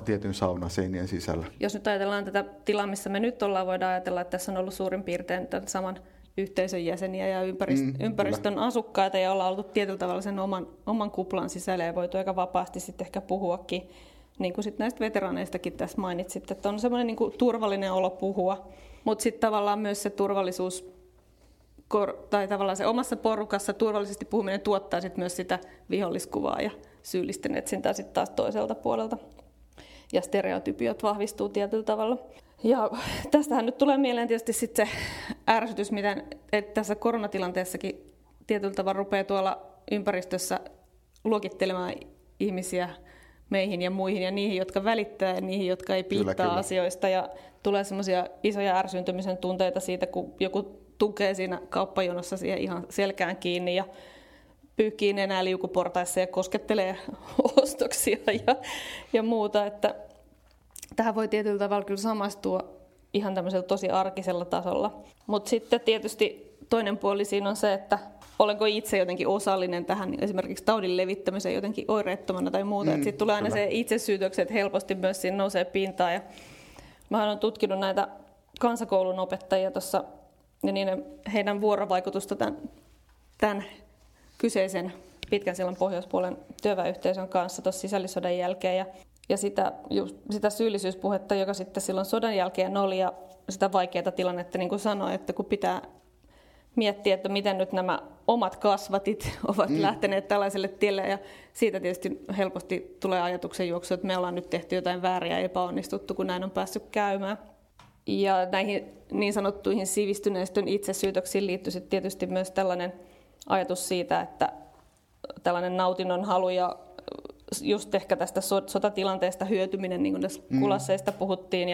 tietyn saunan seinien sisällä. Jos nyt ajatellaan tätä tilaa, missä me nyt ollaan, voidaan ajatella, että tässä on ollut suurin piirtein tämän saman yhteisön jäseniä ja ympäristön kyllä, asukkaita, ja ollaan oltu tietyllä tavalla sen oman kuplan sisällä ja voitu aika vapaasti sitten ehkä puhuakin. Niin kuin sitten näistä veteraaneistakin tässä mainitsit, että on semmoinen niin kuin turvallinen olo puhua, mutta sitten tavallaan myös se turvallisuus, tai tavallaan se omassa porukassa turvallisesti puhuminen tuottaa sitten myös sitä viholliskuvaa ja syyllisten etsintää sitten taas toiselta puolelta. Ja stereotypiot vahvistuu tietyllä tavalla. Ja tästähän nyt tulee mieleen tietysti sitten se ärsytys, miten tässä koronatilanteessakin tietyllä tavalla rupeaa tuolla ympäristössä luokittelemaan ihmisiä meihin ja muihin ja niihin, jotka välittää ja niihin, jotka ei piittaa kyllä. asioista. Ja tulee semmoisia isoja ärsyntymisen tunteita siitä, kun joku tukee siinä kauppajonossa siihen ihan selkään kiinni ja pyyhkii nenää liukuportaissa ja koskettelee ostoksia ja muuta. Että tähän voi tietyllä tavalla kyllä samastua ihan tämmöisellä tosi arkisella tasolla. Mutta sitten tietysti toinen puoli siinä on se, että olenko itse jotenkin osallinen tähän esimerkiksi taudin levittämiseen jotenkin oireettomana tai muuta. Sitten tulee aina kyllä. se itsesyytökset helposti myös siinä nousee pintaan. Ja mähän olen tutkinut näitä kansakoulun opettajia tuossa ja heidän vuorovaikutusta tämän kyseisen pitkän sillan pohjoispuolen työväenyhteisön kanssa tuossa sisällissodan jälkeen. Ja sitä syyllisyyspuhetta, joka sitten silloin sodan jälkeen oli, ja sitä vaikeaa tilannetta, niin kuin sanoin, että kun pitää miettiä, että miten nyt nämä omat kasvatit ovat lähteneet tällaiselle tielle, ja siitä tietysti helposti tulee ajatuksen juoksu, että me ollaan nyt tehty jotain vääriä ja epäonnistuttu, kun näin on päässyt käymään. Ja näihin niin sanottuihin sivistyneistön itsesyytöksiin liittyy tietysti myös tällainen ajatus siitä, että tällainen nautinnon halu ja just ehkä tästä sotatilanteesta hyötyminen, niin kuin tässä kulasseista puhuttiin,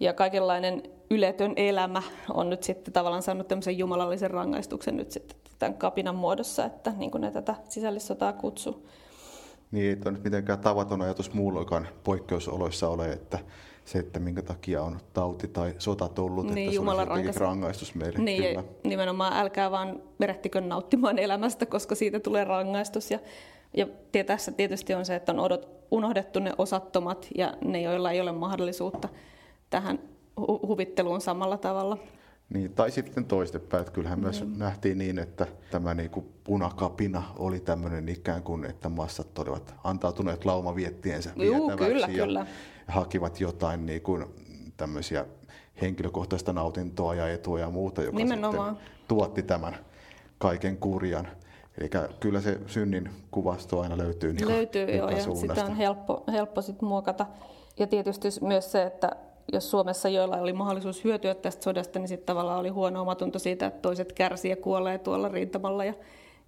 ja kaikenlainen yletön elämä on nyt sitten tavallaan saanut tämmöisen jumalallisen rangaistuksen nyt sitten tämän kapinan muodossa, että niin kuin ne tätä sisällissotaa kutsuu. Niin, ei ole nyt mitenkään tavaton ajatus muulloinkaan poikkeusoloissa ole, että se, että minkä takia on tauti tai sota tullut, niin, että se on jotenkin rangaistus meille. Niin, kyllä. Nimenomaan älkää vaan verehtikö nauttimaan elämästä, koska siitä tulee rangaistus. Ja tässä tietysti on se, että on unohdettu ne osattomat ja ne, joilla ei ole mahdollisuutta tähän huvitteluun samalla tavalla. Niin, tai sitten toistepäin. Kyllähän myös nähtiin niin, että tämä niin kuin punakapina oli tämmöinen ikään kuin, että massat olivat antautuneet laumaviettiensä vietäväksi. Kyllä, ja kyllä. Hakivat jotain niin kuin tämmöisiä henkilökohtaista nautintoa ja etua ja muuta, joka nimenomaan sitten tuotti tämän kaiken kurjan. Eli kyllä se synnin kuvasto aina löytyy. Löytyy joo, ja sitä on helppo sit muokata. Ja tietysti myös se, että jos Suomessa joilla oli mahdollisuus hyötyä tästä sodasta, niin sitten tavallaan oli huono omatunto siitä, että toiset kärsii ja kuolee tuolla rintamalla.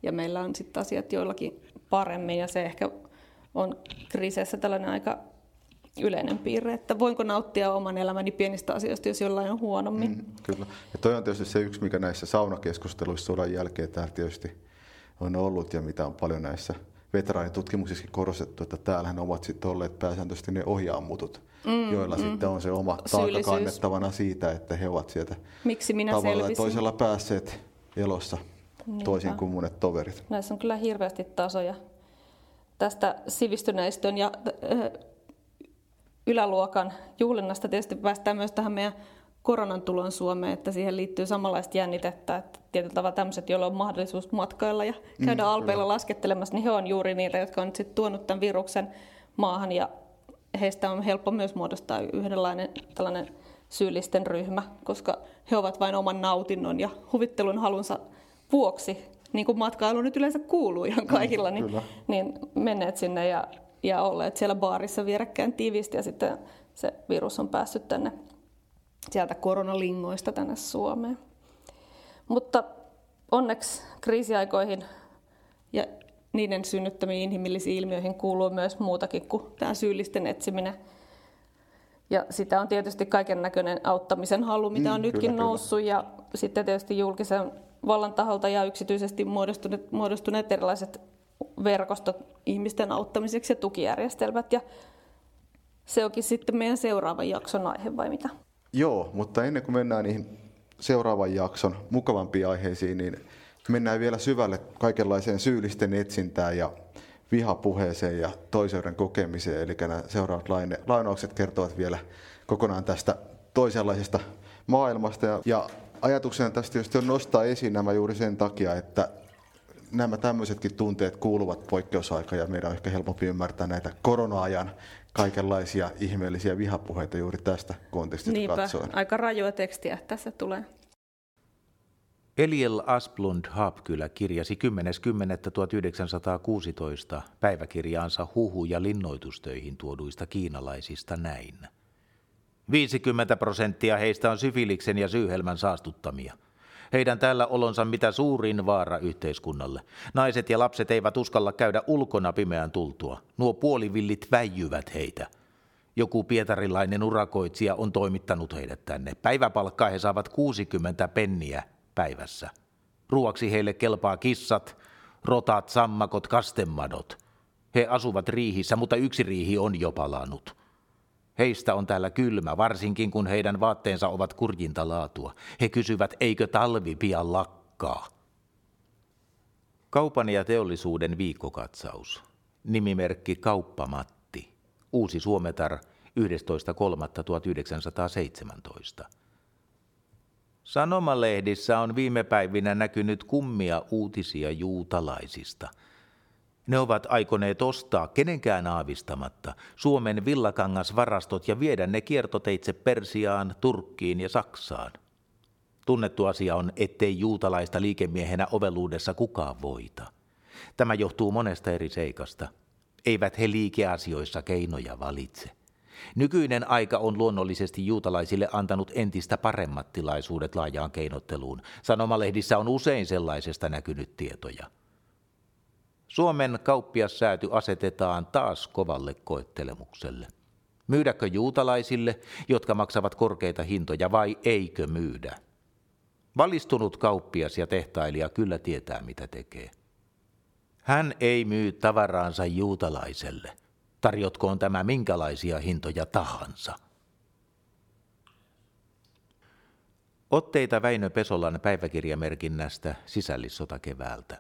Ja meillä on sitten asiat joillakin paremmin, ja se ehkä on kriiseissä tällainen aika yleinen piirre, että voinko nauttia oman elämäni pienistä asioista, jos jollain on huonommin. Kyllä, ja toi on tietysti se yksi, mikä näissä saunakeskusteluissa sodan jälkeen täällä tietysti on ollut ja mitä on paljon näissä veteraanitutkimuksissakin korostettu, että täällähän ovat sitten olleet pääsääntöisesti ne ohjaamutut, joilla sitten on se oma taakka kannettavana siitä, että he ovat sieltä tavalla ja toisella päässeet elossa. Niinpä. Toisin kuin monet toverit. Näissä on kyllä hirveästi tasoja. Tästä sivistyneistön ja yläluokan juhlinnasta tietysti päästään myös tähän meidän koronan tulon Suomeen, että siihen liittyy samanlaista jännitettä, että tietyllä tavalla tämmöiset, joilla on mahdollisuus matkailla ja käydä alpeilla laskettelemassa, niin he on juuri niitä, jotka on nyt sitten tuonut tämän viruksen maahan ja heistä on helppo myös muodostaa yhdenlainen tällainen syyllisten ryhmä, koska he ovat vain oman nautinnon ja huvittelun halunsa vuoksi, niin kuin matkailu nyt yleensä kuuluu ihan kaikilla, niin menneet sinne ja olleet siellä baarissa vierekkäin tiivisti ja sitten se virus on päässyt tänne sieltä koronalingoista tänne Suomeen. Mutta onneksi kriisiaikoihin ja niiden synnyttämiin inhimillisiin ilmiöihin kuuluu myös muutakin kuin tämä syyllisten etsiminen. Ja sitä on tietysti kaiken näköinen auttamisen halu, mitä on nytkin noussut ja sitten tietysti julkisen vallan taholta ja yksityisesti muodostuneet erilaiset verkostot ihmisten auttamiseksi ja tukijärjestelmät. Ja se onkin sitten meidän seuraavan jakson aihe, vai mitä? Joo, mutta ennen kuin mennään niihin seuraavan jakson mukavampiin aiheisiin, niin mennään vielä syvälle kaikenlaiseen syyllisten etsintään ja vihapuheeseen ja toiseuden kokemiseen. Eli nämä seuraavat lainaukset kertovat vielä kokonaan tästä toisenlaisesta maailmasta ja ajatuksena tästä tietysti on nostaa esiin nämä juuri sen takia, että nämä tämmöisetkin tunteet kuuluvat poikkeusaikaan ja meidän on ehkä helpompi ymmärtää näitä korona-ajan kaikenlaisia ihmeellisiä vihapuheita juuri tästä kontekstista katsoen. Niinpä, aika rajoa tekstiä tässä tulee. Eliel Asplund Haapkylä kirjasi 10.10.1916 päiväkirjaansa huhu- ja linnoitustöihin tuoduista kiinalaisista näin. 50% heistä on syfiliksen ja syyhelmän saastuttamia. Heidän täällä olonsa mitä suurin vaara yhteiskunnalle. Naiset ja lapset eivät uskalla käydä ulkona pimeään tultua. Nuo puolivillit väijyvät heitä. Joku pietarilainen urakoitsija on toimittanut heidät tänne. Päiväpalkkaa he saavat 60 penniä päivässä. Ruoaksi heille kelpaa kissat, rotat, sammakot, kastemadot. He asuvat riihissä, mutta yksi riihi on jo palanut. Heistä on täällä kylmä, varsinkin kun heidän vaatteensa ovat kurjinta laatua. He kysyvät, eikö talvi pian lakkaa. Kaupan ja teollisuuden viikkokatsaus. Nimimerkki Kauppamatti. Uusi Suometar, 11.3.1917. Sanomalehdissä on viime päivinä näkynyt kummia uutisia juutalaisista. Ne ovat aikoneet ostaa kenenkään aavistamatta Suomen villakangasvarastot ja viedä ne kiertoteitse Persiaan, Turkkiin ja Saksaan. Tunnettu asia on, ettei juutalaista liikemiehenä oveluudessa kukaan voita. Tämä johtuu monesta eri seikasta. Eivät he liikeasioissa keinoja valitse. Nykyinen aika on luonnollisesti juutalaisille antanut entistä paremmat tilaisuudet laajaan keinotteluun. Sanomalehdissä on usein sellaisesta näkynyt tietoja. Suomen kauppiassääty asetetaan taas kovalle koettelemukselle. Myydäkö juutalaisille, jotka maksavat korkeita hintoja, vai eikö myydä? Valistunut kauppias ja tehtailija kyllä tietää, mitä tekee. Hän ei myy tavaraansa juutalaiselle. Tarjotkoon tämä minkälaisia hintoja tahansa. Otteita Väinö Pesolan päiväkirjamerkinnästä sisällissota keväältä.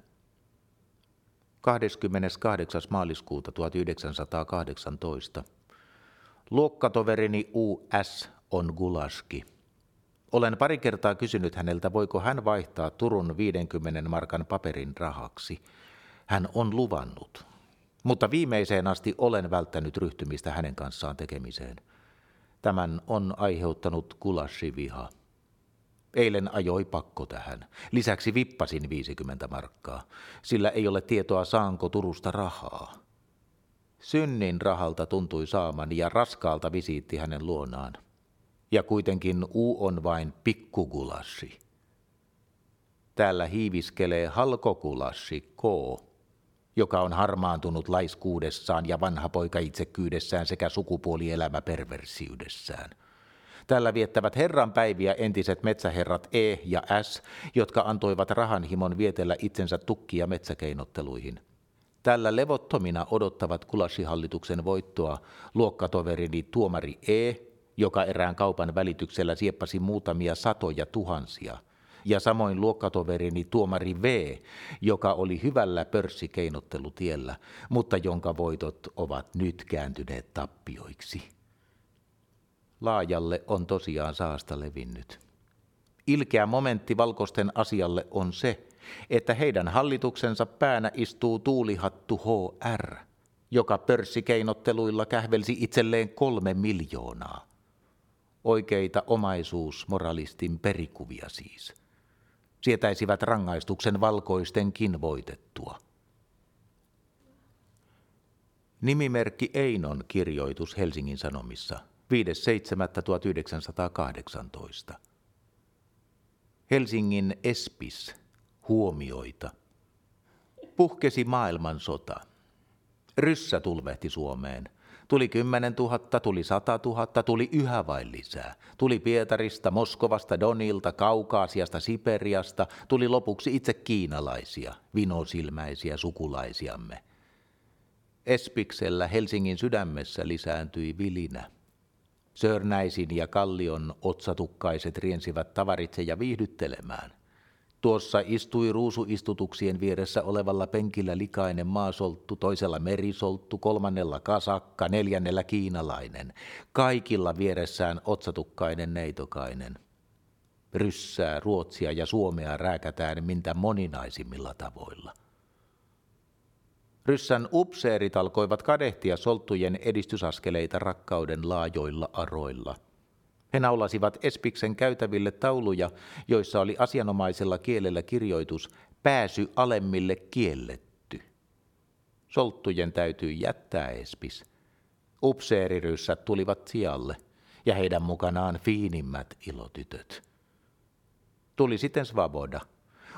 28. maaliskuuta 1918. Luokkatoverini U.S. on Gulaski. Olen pari kertaa kysynyt häneltä, voiko hän vaihtaa Turun 50 markan paperin rahaksi. Hän on luvannut, mutta viimeiseen asti olen välttänyt ryhtymistä hänen kanssaan tekemiseen. Tämän on aiheuttanut Gulashi-viha. Eilen ajoi pakko tähän. Lisäksi vippasin 50 markkaa, sillä ei ole tietoa saanko Turusta rahaa. Synnin rahalta tuntui saamani ja raskaalta visiitti hänen luonaan. Ja kuitenkin U on vain pikkugulashi. Täällä hiiviskelee halkogulashi K, joka on harmaantunut laiskuudessaan ja vanha poika itsekyydessään sekä sukupuolielämä perversyydessään. Tällä viettävät herranpäiviä entiset metsäherrat E ja S, jotka antoivat rahanhimon vietellä itsensä tukkia metsäkeinotteluihin. Tällä levottomina odottavat Kulashihallituksen voittoa luokkatoverini tuomari E, joka erään kaupan välityksellä sieppasi muutamia satoja tuhansia, ja samoin luokkatoverini tuomari V, joka oli hyvällä pörssikeinottelutiellä, mutta jonka voitot ovat nyt kääntyneet tappioiksi. Laajalle on tosiaan saasta levinnyt. Ilkeä momentti valkoisten asialle on se, että heidän hallituksensa päänä istuu tuulihattu HR, joka pörssikeinotteluilla kähvelsi itselleen 3 miljoonaa. Oikeita omaisuusmoralistin perikuvia siis. Sietäisivät rangaistuksen valkoistenkin voitettua. Nimimerkki Einon kirjoitus Helsingin Sanomissa 5.7.1918. Helsingin Espis. Huomioita. Puhkesi maailmansota. Ryssä tulvehti Suomeen. Tuli 10 000, tuli 100 000, tuli yhä vain lisää. Tuli Pietarista, Moskovasta, Donilta, Kaukaasiasta, Siperiasta. Tuli lopuksi itse kiinalaisia, vinosilmäisiä sukulaisiamme. Espiksellä Helsingin sydämessä lisääntyi vilinä. Sörnäisin ja Kallion otsatukkaiset riensivät tavaritseja viihdyttelemään. Tuossa istui ruusuistutuksien vieressä olevalla penkillä likainen maasolttu, toisella merisolttu, kolmannella kasakka, 4. kiinalainen. Kaikilla vieressään otsatukkainen neitokainen. Ryssää, Ruotsia ja Suomea rääkätään mitä moninaisimmilla tavoilla. Ryssän upseerit alkoivat kadehtia solttujen edistysaskeleita rakkauden laajoilla aroilla. He naulasivat Espiksen käytäville tauluja, joissa oli asianomaisella kielellä kirjoitus "Pääsy alemmille kielletty". Solttujen täytyy jättää Espis. Upseeriryssät tulivat sijalle ja heidän mukanaan fiinimmät ilotytöt. Tuli sitten Svoboda.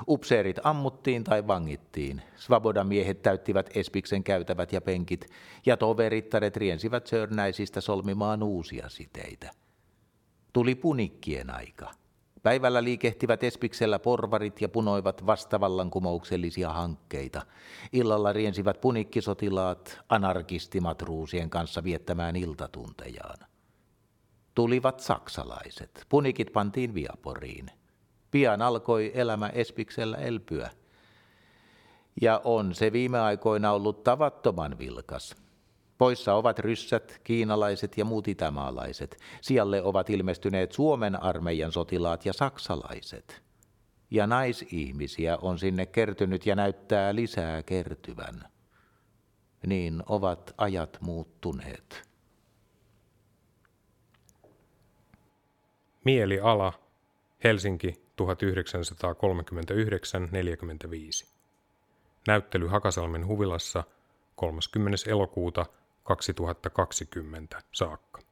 Upseerit ammuttiin tai vangittiin. Svobodamiehet täyttivät Espiksen käytävät ja penkit ja toverittaret riensivät Sörnäisistä solmimaan uusia siteitä. Tuli punikkien aika. Päivällä liikehtivät Espiksellä porvarit ja punoivat vastavallankumouksellisia hankkeita. Illalla riensivät punikkisotilaat anarkistimatruusien kanssa viettämään iltatuntejaan. Tulivat saksalaiset. Punikit pantiin Viaporiin. Pian alkoi elämä Espiksellä elpyä. Ja on se viime aikoina ollut tavattoman vilkas. Poissa ovat ryssät, kiinalaiset ja muut itämaalaiset. Sijalle ovat ilmestyneet Suomen armeijan sotilaat ja saksalaiset. Ja naisihmisiä on sinne kertynyt ja näyttää lisää kertyvän. Niin ovat ajat muuttuneet. Mieliala. Helsinki 1939-45. Näyttely Hakasalmen huvilassa 30. elokuuta 2020 saakka.